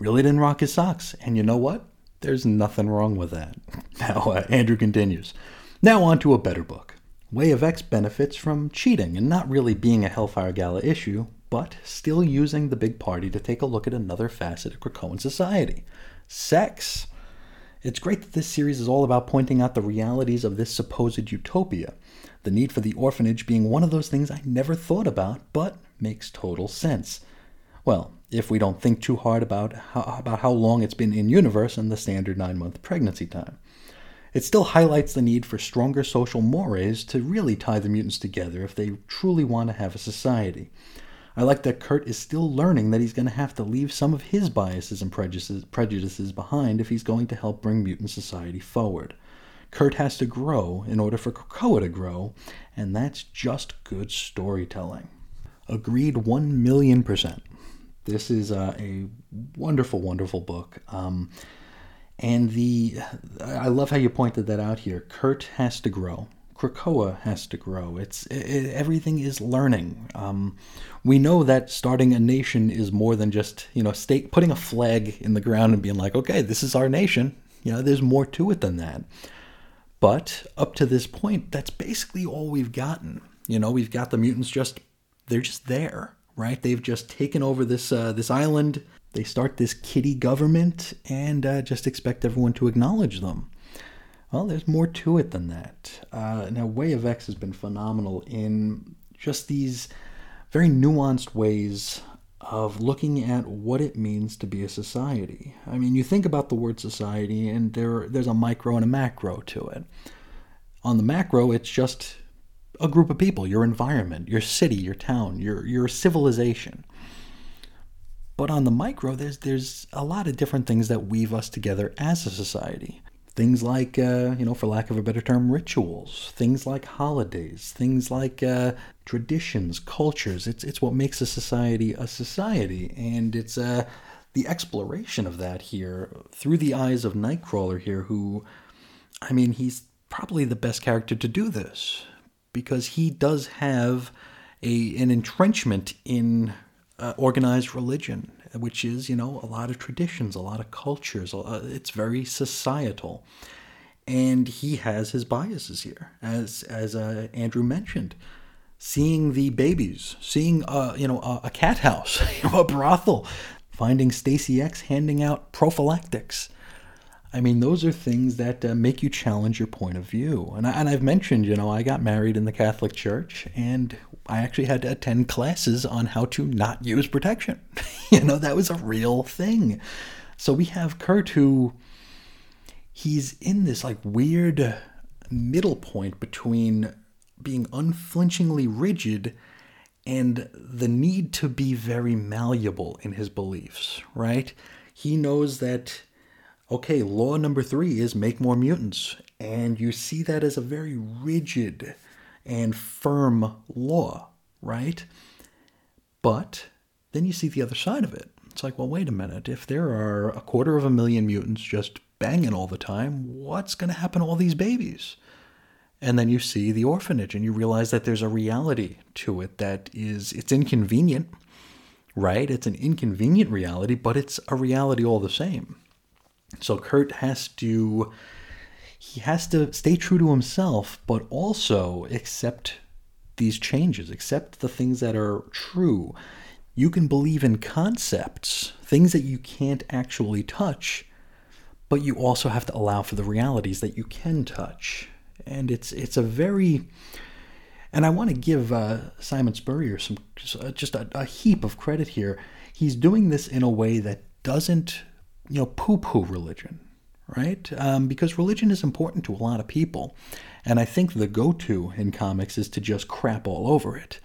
really didn't rock his socks. And you know what? There's nothing wrong with that. Now, Andrew continues. Now on to a better book. Way of X benefits from cheating and not really being a Hellfire Gala issue, but still using the big party to take a look at another facet of Krakoan society. Sex. It's great that this series is all about pointing out the realities of this supposed utopia. The need for the orphanage being one of those things I never thought about, but makes total sense. Well, if we don't think too hard about how long it's been in-universe and the standard 9-month pregnancy time. It still highlights the need for stronger social mores to really tie the mutants together if they truly want to have a society. I like that Kurt is still learning that he's going to have to leave some of his biases and prejudices behind if he's going to help bring mutant society forward. Kurt has to grow in order for Krakoa to grow, and that's just good storytelling. Agreed 1,000,000%. This is a wonderful, wonderful book. I love how you pointed that out here. Kurt has to grow. Krakoa has to grow. Everything is learning. We know that starting a nation is more than just, putting a flag in the ground and being like, okay, this is our nation. There's more to it than that. But up to this point, that's basically all we've gotten. We've got the mutants they're just there, right? They've just taken over this island. They start this kiddie government and just expect everyone to acknowledge them. Well, there's more to it than that. Now, Way of X has been phenomenal in just these very nuanced ways of looking at what it means to be a society. I mean, you think about the word society, and there's a micro and a macro to it. On the macro, it's just a group of people, your environment, your city, your town, your civilization. But on the micro, there's a lot of different things that weave us together as a society. Things like, for lack of a better term, rituals. Things like holidays. Things like traditions, cultures. It's what makes a society. And it's the exploration of that here through the eyes of Nightcrawler here, who, I mean, he's probably the best character to do this. Because he does have an entrenchment in organized religion, which is, a lot of traditions, a lot of cultures. It's very societal. And he has his biases here, as Andrew mentioned. Seeing the babies, seeing, a cat house, a brothel, finding Stacy X handing out prophylactics. I mean, those are things that make you challenge your point of view. And I've mentioned, I got married in the Catholic Church, and I actually had to attend classes on how to not use protection. That was a real thing. So we have Kurt, who he's in this like weird middle point between being unflinchingly rigid and the need to be very malleable in his beliefs, right? He knows that, okay, law number 3 is make more mutants. And you see that as a very rigid and firm law, right? But then you see the other side of it. It's like, well, wait a minute. If there are 250,000 mutants just banging all the time, what's going to happen to all these babies? And then you see the orphanage and you realize that there's a reality to it that is, it's inconvenient, right? It's an inconvenient reality, but it's a reality all the same. So Kurt has to stay true to himself, but also accept these changes, accept the things that are true. You can believe in concepts, things that you can't actually touch, but you also have to allow for the realities that you can touch. And it's a very, and I want to give Simon Spurrier some just a heap of credit here. He's doing this in a way that doesn't, poo-poo religion, right? Because religion is important to a lot of people, and I think the go-to in comics is to just crap all over it,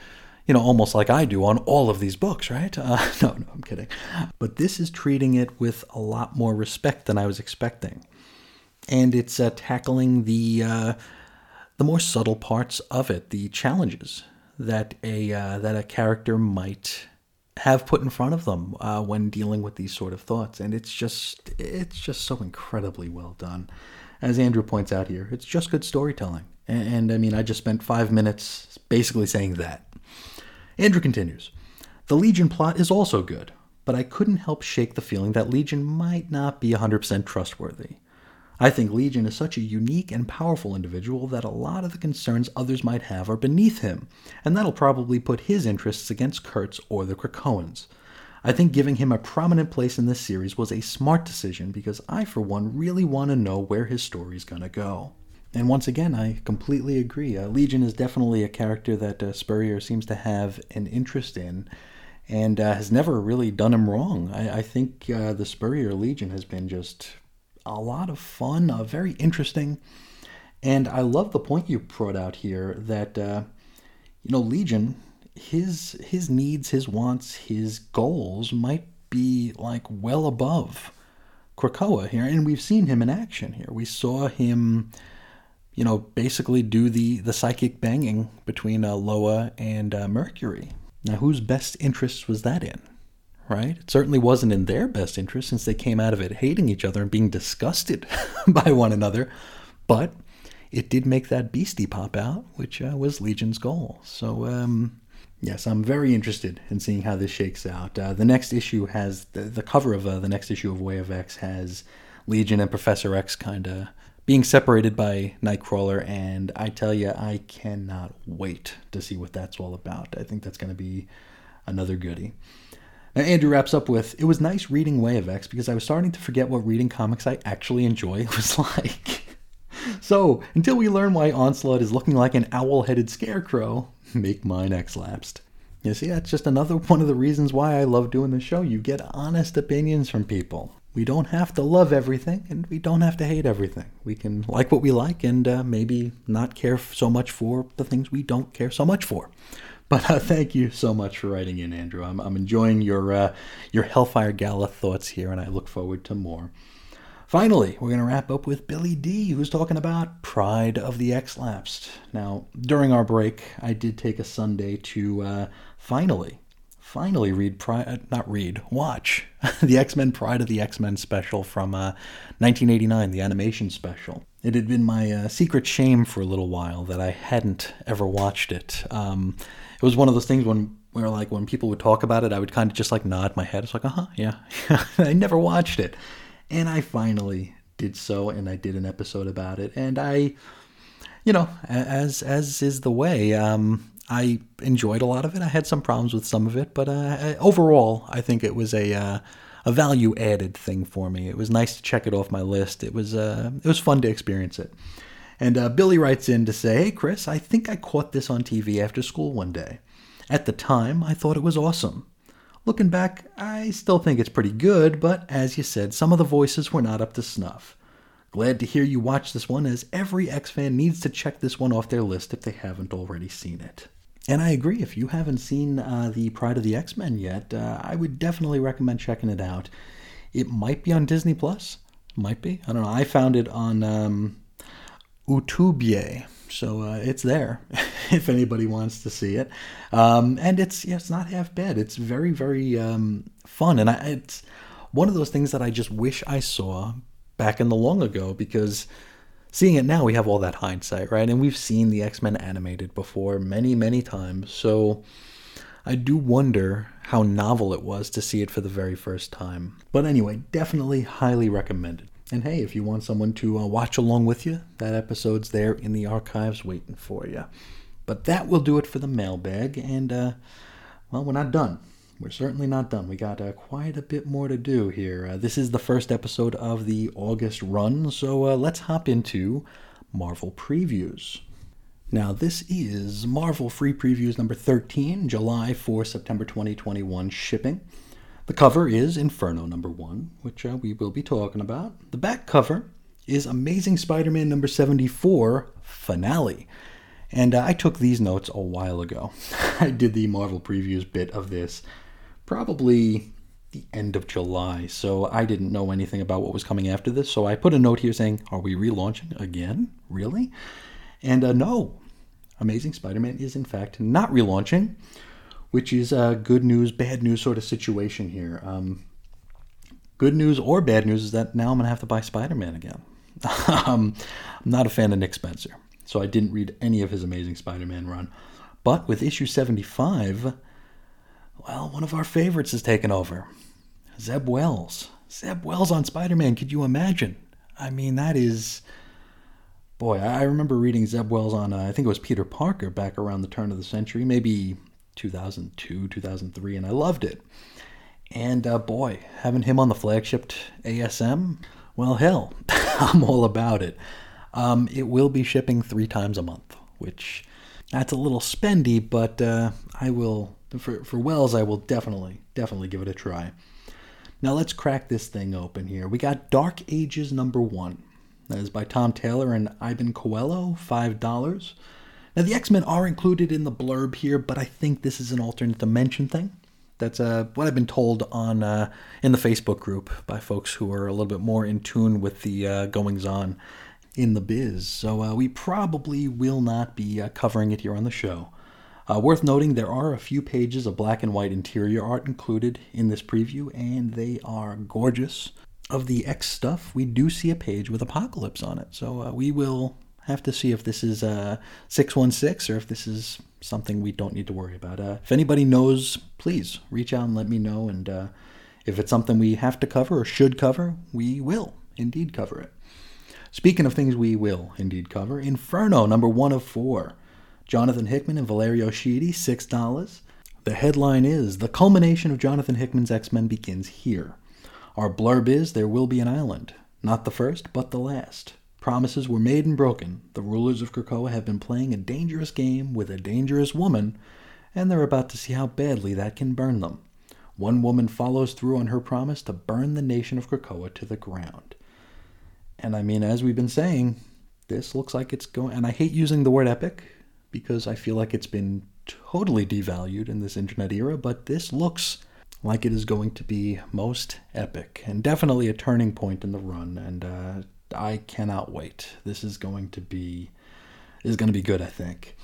almost like I do on all of these books, right? No, I'm kidding. But this is treating it with a lot more respect than I was expecting. And it's tackling the more subtle parts of it, the challenges that a character might have put in front of them when dealing with these sort of thoughts. And it's just so incredibly well done. As Andrew points out here, it's just good storytelling. And I mean, I just spent 5 minutes basically saying that. Andrew continues, the Legion plot is also good, but I couldn't help shake the feeling that Legion might not be 100% trustworthy. I think Legion is such a unique and powerful individual that a lot of the concerns others might have are beneath him, and that'll probably put his interests against Kurt's or the Krakoans. I think giving him a prominent place in this series was a smart decision because I, for one, really want to know where his story's gonna go. And once again, I completely agree. Legion is definitely a character that Spurrier seems to have an interest in, and has never really done him wrong. I think the Spurrier Legion has been just a lot of fun, very interesting. And I love the point you brought out here that, Legion, his needs, his wants, his goals might be like well above Krakoa here. And we've seen him in action here. We saw him, basically do the psychic banging between Loa and Mercury. Now, whose best interest was that in? Right? It certainly wasn't in their best interest since they came out of it hating each other and being disgusted by one another. But it did make that beastie pop out, which was Legion's goal. So, yes, I'm very interested in seeing how this shakes out. The next issue has, the cover of the next issue of Way of X has Legion and Professor X kind of being separated by Nightcrawler. And I tell you, I cannot wait to see what that's all about. I think that's going to be another goodie. Now, Andrew wraps up with, it was nice reading Way of X because I was starting to forget what reading comics I actually enjoy was like. So, until we learn why Onslaught is looking like an owl-headed scarecrow, make mine X-lapsed. You see, that's just another one of the reasons why I love doing this show. You get honest opinions from people. We don't have to love everything, and we don't have to hate everything. We can like what we like and maybe not care so much for the things we don't care so much for. But thank you so much for writing in, Andrew. I'm enjoying your Hellfire Gala thoughts here, and I look forward to more. Finally, we're going to wrap up with Billy D, who's talking about Pride of the X-Lapsed. Now, during our break, I did take a Sunday to finally watch the X-Men Pride of the X-Men special from 1989, the animation special. It had been my secret shame for a little while that I hadn't ever watched it. It was one of those things when people would talk about it, I would kind of just nod my head. It's like, yeah. I never watched it. And I finally did so, and I did an episode about it. And I, as is the way, I enjoyed a lot of it. I had some problems with some of it, but overall, I think it was a value-added thing for me. It was nice to check it off my list. It was fun to experience it. And Billy writes in to say, hey, Chris, I think I caught this on TV after school one day. At the time, I thought it was awesome. Looking back, I still think it's pretty good, but as you said, some of the voices were not up to snuff. Glad to hear you watch this one, as every X fan needs to check this one off their list if they haven't already seen it. And I agree, if you haven't seen the Pride of the X-Men yet, I would definitely recommend checking it out. It might be on Disney+. Might be. I don't know. I found it on Utubie. So it's there if anybody wants to see it. And it's not half bad. It's very, very fun. And it's one of those things that I just wish I saw back in the long ago, because seeing it now, we have all that hindsight, right? And we've seen the X-Men animated before many, many times. So I do wonder how novel it was to see it for the very first time. But anyway, definitely highly recommended. And hey, if you want someone to watch along with you, that episode's there in the archives waiting for you. But that will do it for the mailbag. And, well, we're not done. We're certainly not done. We got quite a bit more to do here. This is the first episode of the August run, so let's hop into Marvel Previews. Now, this is Marvel Free Previews number 13, July 4, September 2021 shipping. The cover is Inferno number 1, which we will be talking about. The back cover is Amazing Spider-Man number 74, Finale. And I took these notes a while ago. I did the Marvel Previews bit of this probably the end of July, so I didn't know anything about what was coming after this. So I put a note here saying, are we relaunching again? Really? And no, Amazing Spider-Man is in fact not relaunching, which is a good news, bad news sort of situation here. Good news or bad news is that now I'm going to have to buy Spider-Man again. I'm not a fan of Nick Spencer, so I didn't read any of his Amazing Spider-Man run. But with issue 75, well, one of our favorites has taken over. Zeb Wells. Zeb Wells on Spider-Man, could you imagine? I mean, that is... Boy, I remember reading Zeb Wells on, I think it was Peter Parker back around the turn of the century, maybe 2002, 2003, and I loved it. And boy, having him on the flagship ASM, well, hell, I'm all about it. It will be shipping 3 times a month, which that's a little spendy, but I will, for Wells, I will definitely give it a try. Now let's crack this thing open here. We got Dark Ages number 1. That is by Tom Taylor and Ivan Coelho, $5. Now, the X-Men are included in the blurb here, but I think this is an alternate dimension thing. That's what I've been told on in the Facebook group by folks who are a little bit more in tune with the goings-on in the biz. So we probably will not be covering it here on the show. Worth noting, there are a few pages of black and white interior art included in this preview, and they are gorgeous. Of the X stuff, we do see a page with Apocalypse on it, so we will... have to see if this is 616 or if this is something we don't need to worry about. If anybody knows, please reach out and let me know. And if it's something we have to cover or should cover, we will indeed cover it. Speaking of things we will indeed cover, Inferno, number 1 of 4. Jonathan Hickman and Valerio Schiti, $6. The headline is, the culmination of Jonathan Hickman's X-Men begins here. Our blurb is, there will be an island. Not the first, but the last. Promises were made and broken. The rulers of Krakoa have been playing a dangerous game with a dangerous woman, and they're about to see how badly that can burn them. One woman follows through on her promise to burn the nation of Krakoa to the ground. And I mean, as we've been saying, this looks like it's going... And I hate using the word epic, because I feel like it's been totally devalued in this internet era, but this looks like it is going to be most epic, and definitely a turning point in the run, and... I cannot wait. This is going to be good, I think.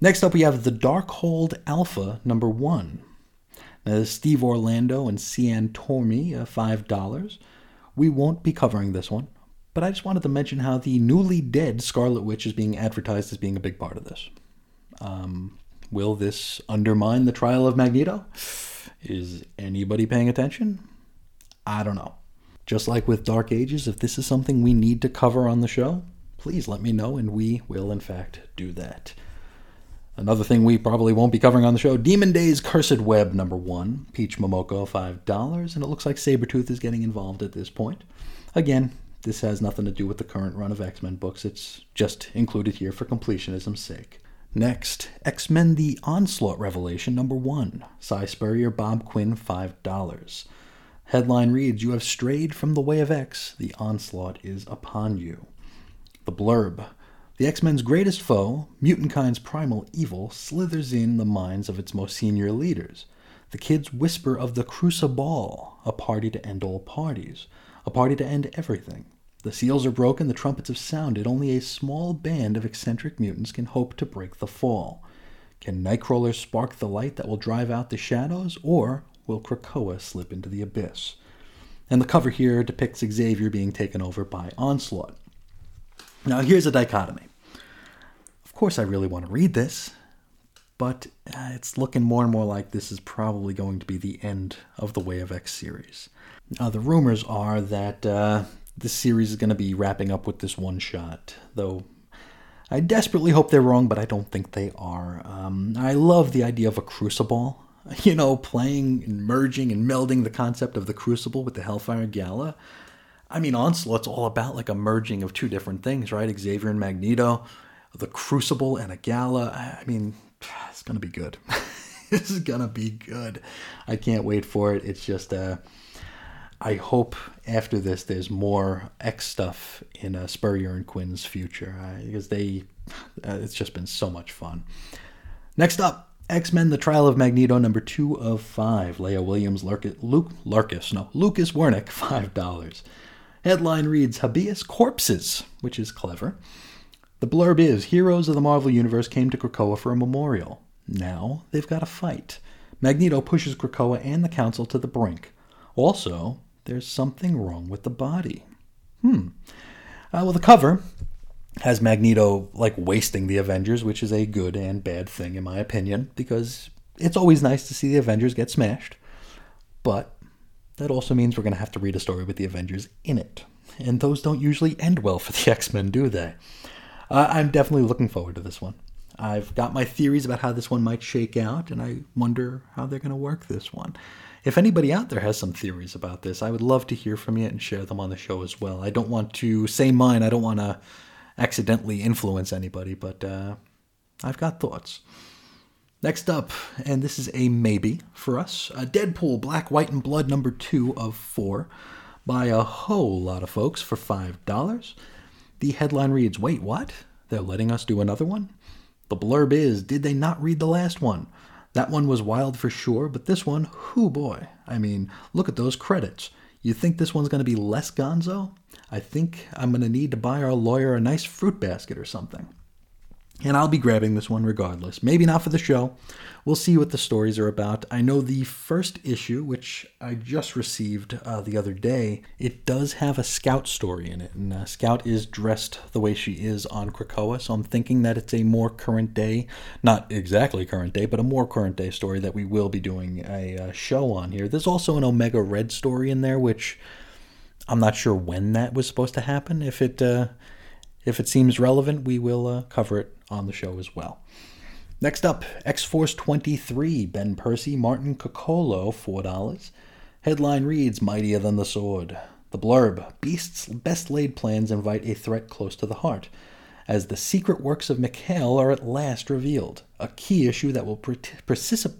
Next up, we have the Darkhold Alpha number 1. Now, this is Steve Orlando and Cian Tormey, $5. We won't be covering this one, but I just wanted to mention how the newly dead Scarlet Witch is being advertised as being a big part of this. Will this undermine the trial of Magneto? Is anybody paying attention? I don't know. Just like with Dark Ages, if this is something we need to cover on the show, please let me know, and we will, in fact, do that. Another thing we probably won't be covering on the show, Demon Day's Cursed Web, number 1, Peach Momoko, $5, and it looks like Sabretooth is getting involved at this point. Again, this has nothing to do with the current run of X-Men books. It's just included here for completionism's sake. Next, X-Men The Onslaught Revelation, number 1, Cy Spurrier, Bob Quinn, $5. Headline reads, you have strayed from the way of X. The onslaught is upon you. The blurb. The X-Men's greatest foe, mutankind's primal evil, slithers in the minds of its most senior leaders. The kids whisper of the Crucible, a party to end all parties, a party to end everything. The seals are broken, the trumpets have sounded. Only a small band of eccentric mutants can hope to break the fall. Can Nightcrawler spark the light that will drive out the shadows, or will Krakoa slip into the abyss? And the cover here depicts Xavier being taken over by Onslaught. Now here's a dichotomy. Of course I really want to read this, but it's looking more and more like this is probably going to be the end of the Way of X series. The rumors are that this series is going to be wrapping up with this one shot, though I desperately hope they're wrong, but I don't think they are. I love the idea of a crucible, you know, playing and merging and melding the concept of the crucible with the Hellfire Gala. I mean, Onslaught's all about like a merging of two different things, right? Xavier and Magneto, the crucible and a gala. I mean, it's going to be good. This is going to be good. I can't wait for it. It's just, I hope after this there's more X stuff in Spurrier and Quinn's future, because it's just been so much fun. Next up, X-Men, The Trial of Magneto, number 2 of 5. Leah Williams, Lucas Wernick, $5. Headline reads, Habeas Corpses, which is clever. The blurb is, heroes of the Marvel Universe came to Krakoa for a memorial. Now they've got a fight. Magneto pushes Krakoa and the Council to the brink. Also, there's something wrong with the body. Well, the cover has Magneto, like, wasting the Avengers, which is a good and bad thing, in my opinion, because it's always nice to see the Avengers get smashed, but that also means we're going to have to read a story with the Avengers in it, and those don't usually end well for the X-Men, do they? I'm definitely looking forward to this one. I've got my theories about how this one might shake out, and I wonder how they're going to work this one. If anybody out there has some theories about this, I would love to hear from you and share them on the show as well. I don't want to say mine. I don't want to accidentally influence anybody, but I've got thoughts. Next up, and this is a maybe for us, Deadpool, Black, White, and Blood, number 2 of 4, by a whole lot of folks for $5. The headline reads, wait, what? They're letting us do another one? The blurb is, did they not read the last one? That one was wild for sure, but this one, hoo boy. I mean, look at those credits. You think this one's going to be less gonzo? I think I'm going to need to buy our lawyer a nice fruit basket or something. And I'll be grabbing this one regardless. Maybe not for the show. We'll see what the stories are about. I know the first issue, which I just received the other day, it does have a Scout story in it. And Scout is dressed the way she is on Krakoa. So I'm thinking that it's a more current day, not exactly current day, but a more current day story that we will be doing a show on here. There's also an Omega Red story in there, which I'm not sure when that was supposed to happen. If it seems relevant, we will cover it on the show as well. Next up, X-Force 23, Ben Percy, Martin Coccolo, $4. Headline reads, mightier than the sword. The blurb, Beast's best laid plans invite a threat close to the heart, as the secret works of Mikhail are at last revealed, a key issue that will precipitate...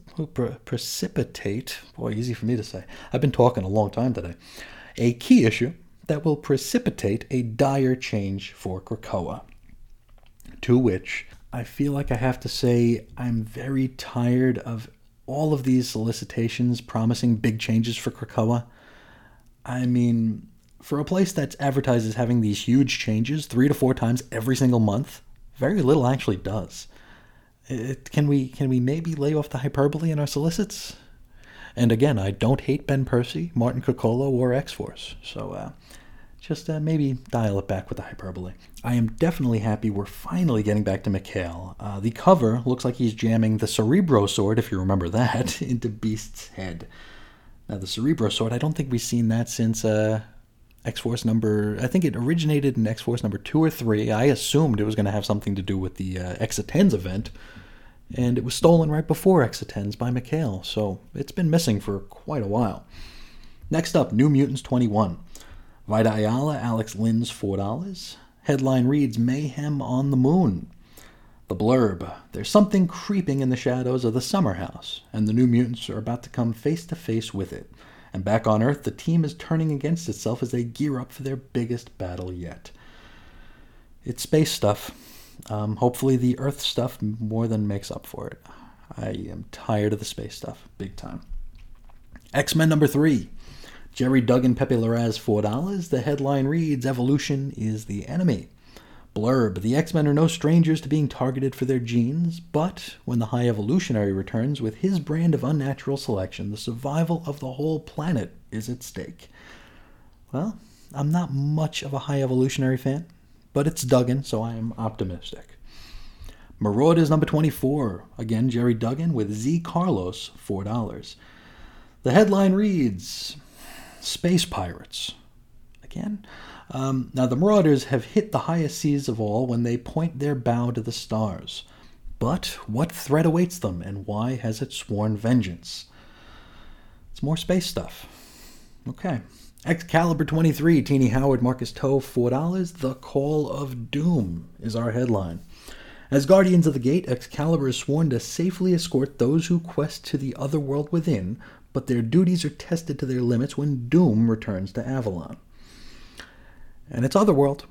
Boy, easy for me to say. I've been talking a long time today. A key issue that will precipitate a dire change for Krakoa. To which I feel like I have to say I'm very tired of all of these solicitations promising big changes for Krakoa. I mean, for a place that advertises having these huge changes 3 to 4 times every single month, very little actually does. Can we maybe lay off the hyperbole in our solicits? And again, I don't hate Ben Percy, Martin Coccolo, or X-Force, so just maybe dial it back with the hyperbole. I am definitely happy we're finally getting back to Mikhail. The cover looks like he's jamming the Cerebro Sword, if you remember that, into Beast's head. Now, the Cerebro Sword, I don't think we've seen that since X-Force number... I think it originated in X-Force number 2 or 3. I assumed it was going to have something to do with the X-10's event, and it was stolen right before X-10's by Mikhail, so it's been missing for quite a while. Next up, New Mutants 21. Vida Ayala, Alex Linz, $4. Headline reads, Mayhem on the Moon. The blurb, there's something creeping in the shadows of the summer house, and the New Mutants are about to come face to face with it. And back on Earth, the team is turning against itself as they gear up for their biggest battle yet. It's space stuff. Hopefully the Earth stuff more than makes up for it. I am tired of the space stuff, big time. X-Men number 3, Jerry Duggan, Pepe Larraz, $4. The headline reads, Evolution is the enemy. Blurb, the X-Men are no strangers to being targeted for their genes, but when the High Evolutionary returns with his brand of unnatural selection, the survival of the whole planet is at stake. Well, I'm not much of a High Evolutionary fan, but it's Duggan, so I am optimistic. Marauders number 24, again Jerry Duggan with Z. Carlos, $4. The headline reads, Space Pirates. Again? Now, the Marauders have hit the highest seas of all when they point their bow to the stars. But what threat awaits them, and why has it sworn vengeance? It's more space stuff. Okay. Excalibur 23, Teenie Howard, Marcus Toe, $4. The Call of Doom is our headline. As Guardians of the Gate, Excalibur is sworn to safely escort those who quest to the other world within, but their duties are tested to their limits when Doom returns to Avalon. And it's Otherworld.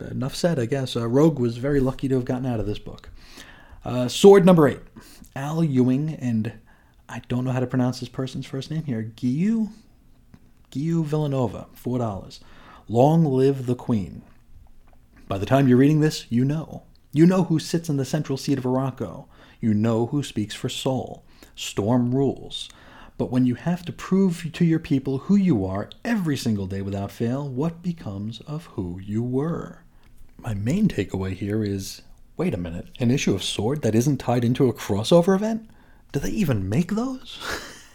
Enough said, I guess. Rogue was very lucky to have gotten out of this book. Sword number 8. Al Ewing and, I don't know how to pronounce this person's first name here, Guillaume Villanova, $4. Long live the Queen. By the time you're reading this, you know. You know who sits in the central seat of Araco. You know who speaks for Sol. Storm rules. But when you have to prove to your people who you are every single day without fail, what becomes of who you were? My main takeaway here is, wait a minute, an issue of Sword that isn't tied into a crossover event? Do they even make those?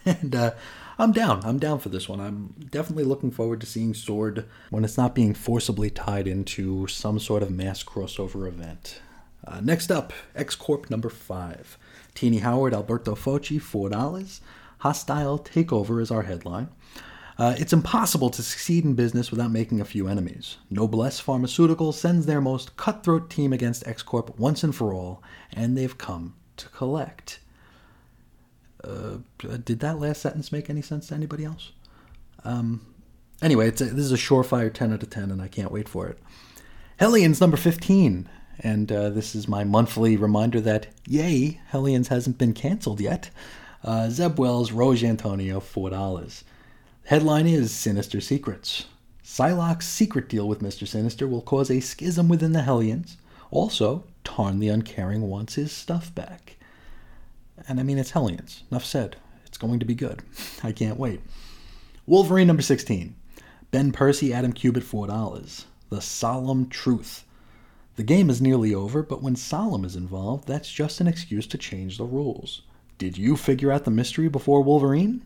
And I'm down for this one. I'm definitely looking forward to seeing Sword when it's not being forcibly tied into some sort of mass crossover event. Next up, X-Corp number 5. Teenie Howard, Alberto Focci, $4. Hostile Takeover is our headline. It's impossible to succeed in business without making a few enemies. Noblesse Pharmaceuticals sends their most cutthroat team against X-Corp once and for all, and they've come to collect. Did that last sentence make any sense to anybody else? Anyway, this is a surefire 10 out of 10, and I can't wait for it. Hellions number 15. And this is my monthly reminder that, yay, Hellions hasn't been canceled yet. Zeb Wells, Roge Antonio, $4. Headline is Sinister Secrets. Psylocke's secret deal with Mr. Sinister will cause a schism within the Hellions. Also, Tarn the Uncaring wants his stuff back. And I mean, it's Hellions. Enough said. It's going to be good. I can't wait. Wolverine number 16. Ben Percy, Adam Kubert, $4. The Solemn Truth. The game is nearly over, but when Solemn is involved, that's just an excuse to change the rules. Did you figure out the mystery before Wolverine?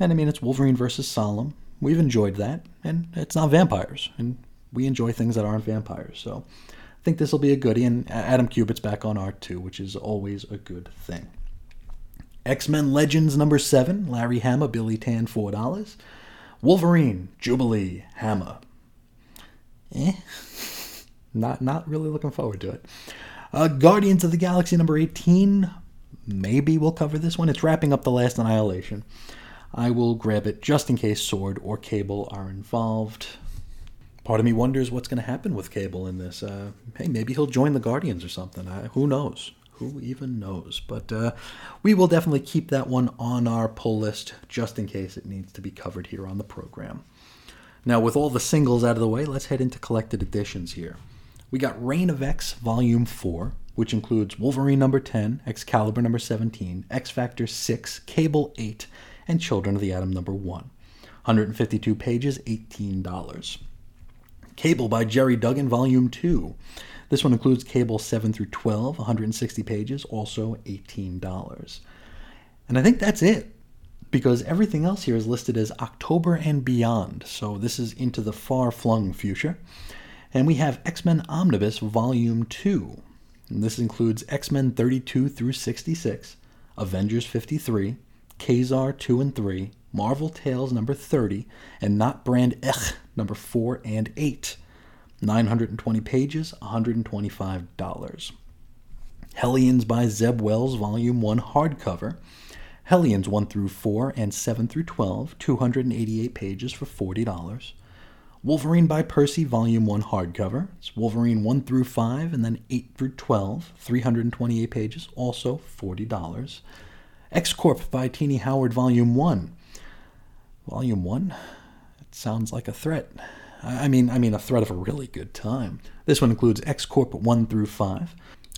And I mean, it's Wolverine versus Solemn. We've enjoyed that, and it's not vampires, and we enjoy things that aren't vampires. So I think this will be a goodie, and Adam Kubert's back on art too, which is always a good thing. X-Men Legends number 7, Larry Hama, Billy Tan, $4. Wolverine, Jubilee, Hama. Not really looking forward to it. Guardians of the Galaxy number 18, maybe we'll cover this one. It's wrapping up The Last Annihilation. I will grab it just in case Sword or Cable are involved. Part of me wonders what's going to happen with Cable in this. Hey, maybe he'll join the Guardians or something. Who knows? Who even knows? But we will definitely keep that one on our pull list just in case it needs to be covered here on the program. Now, with all the singles out of the way, let's head into collected editions here. We got Reign of X, Volume 4. Which includes Wolverine number 10, Excalibur number 17, X-Factor 6, Cable 8, and Children of the Atom number 1. 152 pages, $18. Cable by Jerry Duggan, Volume 2. This one includes Cable 7 through 12, 160 pages, also $18. And I think that's it, because everything else here is listed as October and beyond, so this is into the far-flung future. And we have X-Men Omnibus, Volume 2. And this includes X-Men 32 through 66, Avengers 53, Khazar 2 and 3, Marvel Tales number 30, and Not Brand Ech number 4 and 8. 920 pages, $125. Hellions by Zeb Wells, Volume 1 hardcover. Hellions 1 through 4 and 7 through 12, 288 pages for $40. Wolverine by Percy, Volume 1 hardcover. It's Wolverine 1 through 5 and then 8 through 12, 328 pages, also $40. X-Corp by Teenie Howard, Volume 1. Volume 1? It sounds like a threat. I mean a threat of a really good time. This one includes X-Corp 1 through 5.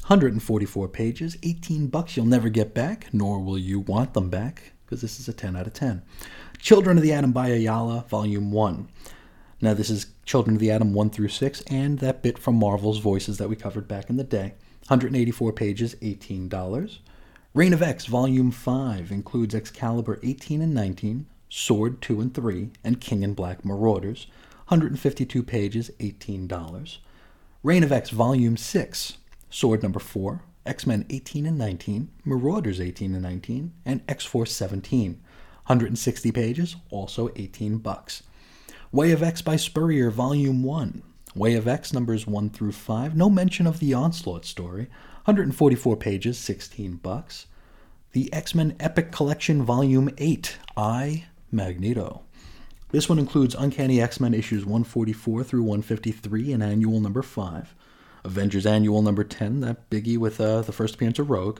144 pages, $18 you'll never get back, nor will you want them back, because this is a 10 out of 10. Children of the Atom by Ayala, Volume 1. Now this is Children of the Atom 1 through 6, and that bit from Marvel's Voices that we covered back in the day. 184 pages, $18. Reign of X, Volume 5, includes Excalibur 18 and 19, Sword 2 and 3, and King and Black Marauders. 152 pages, $18. Reign of X, Volume 6, Sword number 4, X-Men 18 and 19, Marauders 18 and 19, and X-Force 17. 160 pages, also $18. Way of X by Spurrier, Volume 1. Way of X numbers 1 through 5, no mention of the Onslaught story. 144 pages, $16. The X-Men Epic Collection, Volume 8, I, Magneto. This one includes Uncanny X-Men issues 144 through 153 and Annual number 5. Avengers Annual number 10, that biggie with the first appearance of Rogue.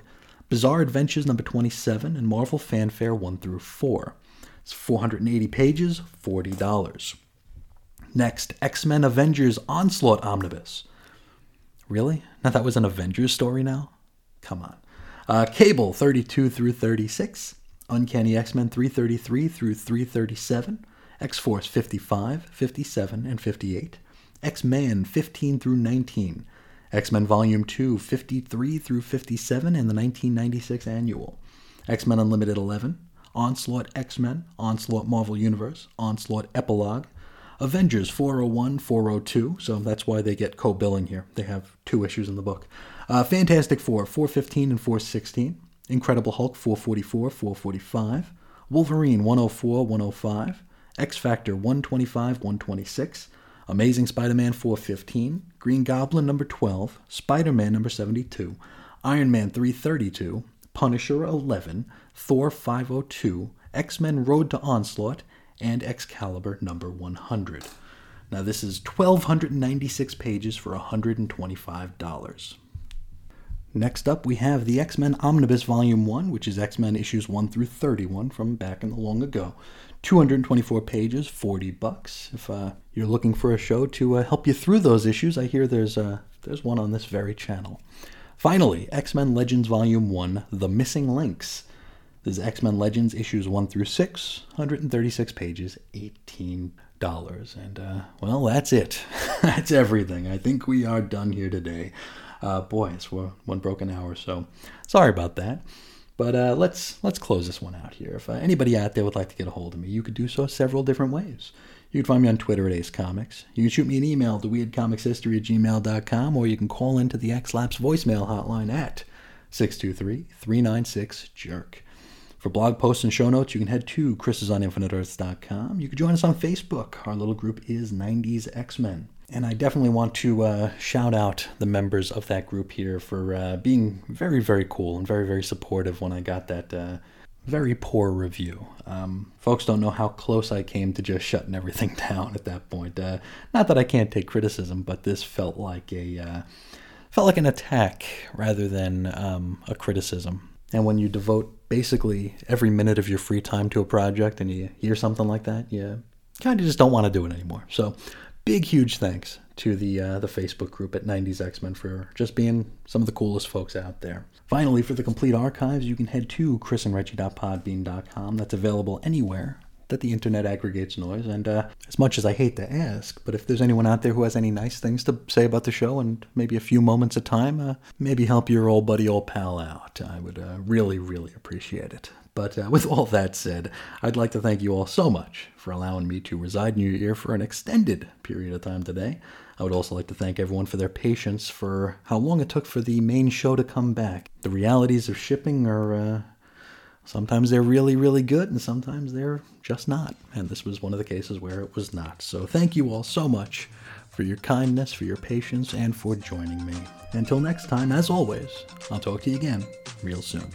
Bizarre Adventures number 27, and Marvel Fanfare 1 through 4. It's 480 pages, $40. Next, X-Men Avengers Onslaught Omnibus. Really? Now that was an Avengers story now? Come on. Cable 32 through 36, Uncanny X-Men 333 through 337, X-Force 55, 57, and 58. X-Men 15 through 19, X-Men Volume 2, 53 through 57, and the 1996 Annual, X-Men Unlimited 11, Onslaught X-Men, Onslaught Marvel Universe, Onslaught Epilogue, Avengers 401, 402, so that's why they get co-billing here. They have two issues in the book. Fantastic Four, 415 and 416, Incredible Hulk, 444, 445, Wolverine, 104, 105, X-Factor, 125, 126, Amazing Spider-Man 415, Green Goblin number 12, Spider-Man number 72, Iron Man 332, Punisher 11, Thor 502, X-Men Road to Onslaught, and Excalibur number 100. Now this is 1,296 pages for $125. Next up we have the X-Men Omnibus Volume 1, which is X-Men issues 1 through 31 from back in the long ago. 224 pages, $40. If you're looking for a show to help you through those issues, I hear there's one on this very channel. Finally, X-Men Legends Volume 1, The Missing Links. This is X-Men Legends issues 1 through 6, 136 pages, $18. And, well, that's it. That's everything. I think we are done here today. Boy, it's one broken hour, so sorry about that. But let's close this one out here. If anybody out there would like to get a hold of me, you could do so several different ways. You can find me on Twitter at Ace Comics. You can shoot me an email to weirdcomicshistory@gmail.com, or you can call into the X-Lapse voicemail hotline at 623-396-JERK. For blog posts and show notes, you can head to chrisisoninfiniteearths.com. You can join us on Facebook. Our little group is 90s X-Men. And I definitely want to shout out the members of that group here for being very, very cool and very, very supportive when I got that very poor review. Folks don't know how close I came to just shutting everything down at that point. Not that I can't take criticism, but this felt like an attack rather than a criticism. And when you devote basically every minute of your free time to a project and you hear something like that, you kind of just don't want to do it anymore. So big, huge thanks to the Facebook group at 90s X-Men for just being some of the coolest folks out there. Finally, for the complete archives, you can head to chrisandreggie.podbean.com. That's available anywhere that the internet aggregates noise. And as much as I hate to ask, but if there's anyone out there who has any nice things to say about the show and maybe a few moments of time, maybe help your old buddy, old pal out. I would really, really appreciate it. But with all that said, I'd like to thank you all so much for allowing me to reside in your ear for an extended period of time today. I would also like to thank everyone for their patience for how long it took for the main show to come back. The realities of shipping are, sometimes they're really, really good, and sometimes they're just not. And this was one of the cases where it was not. So thank you all so much for your kindness, for your patience, and for joining me. Until next time, as always, I'll talk to you again real soon.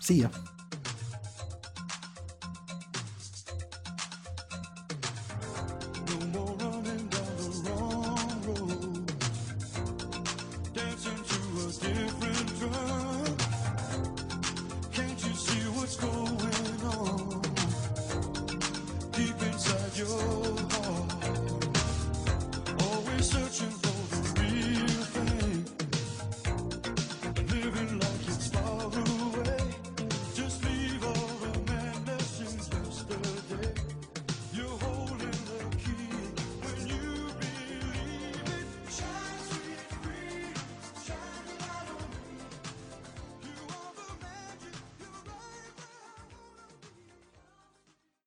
See ya.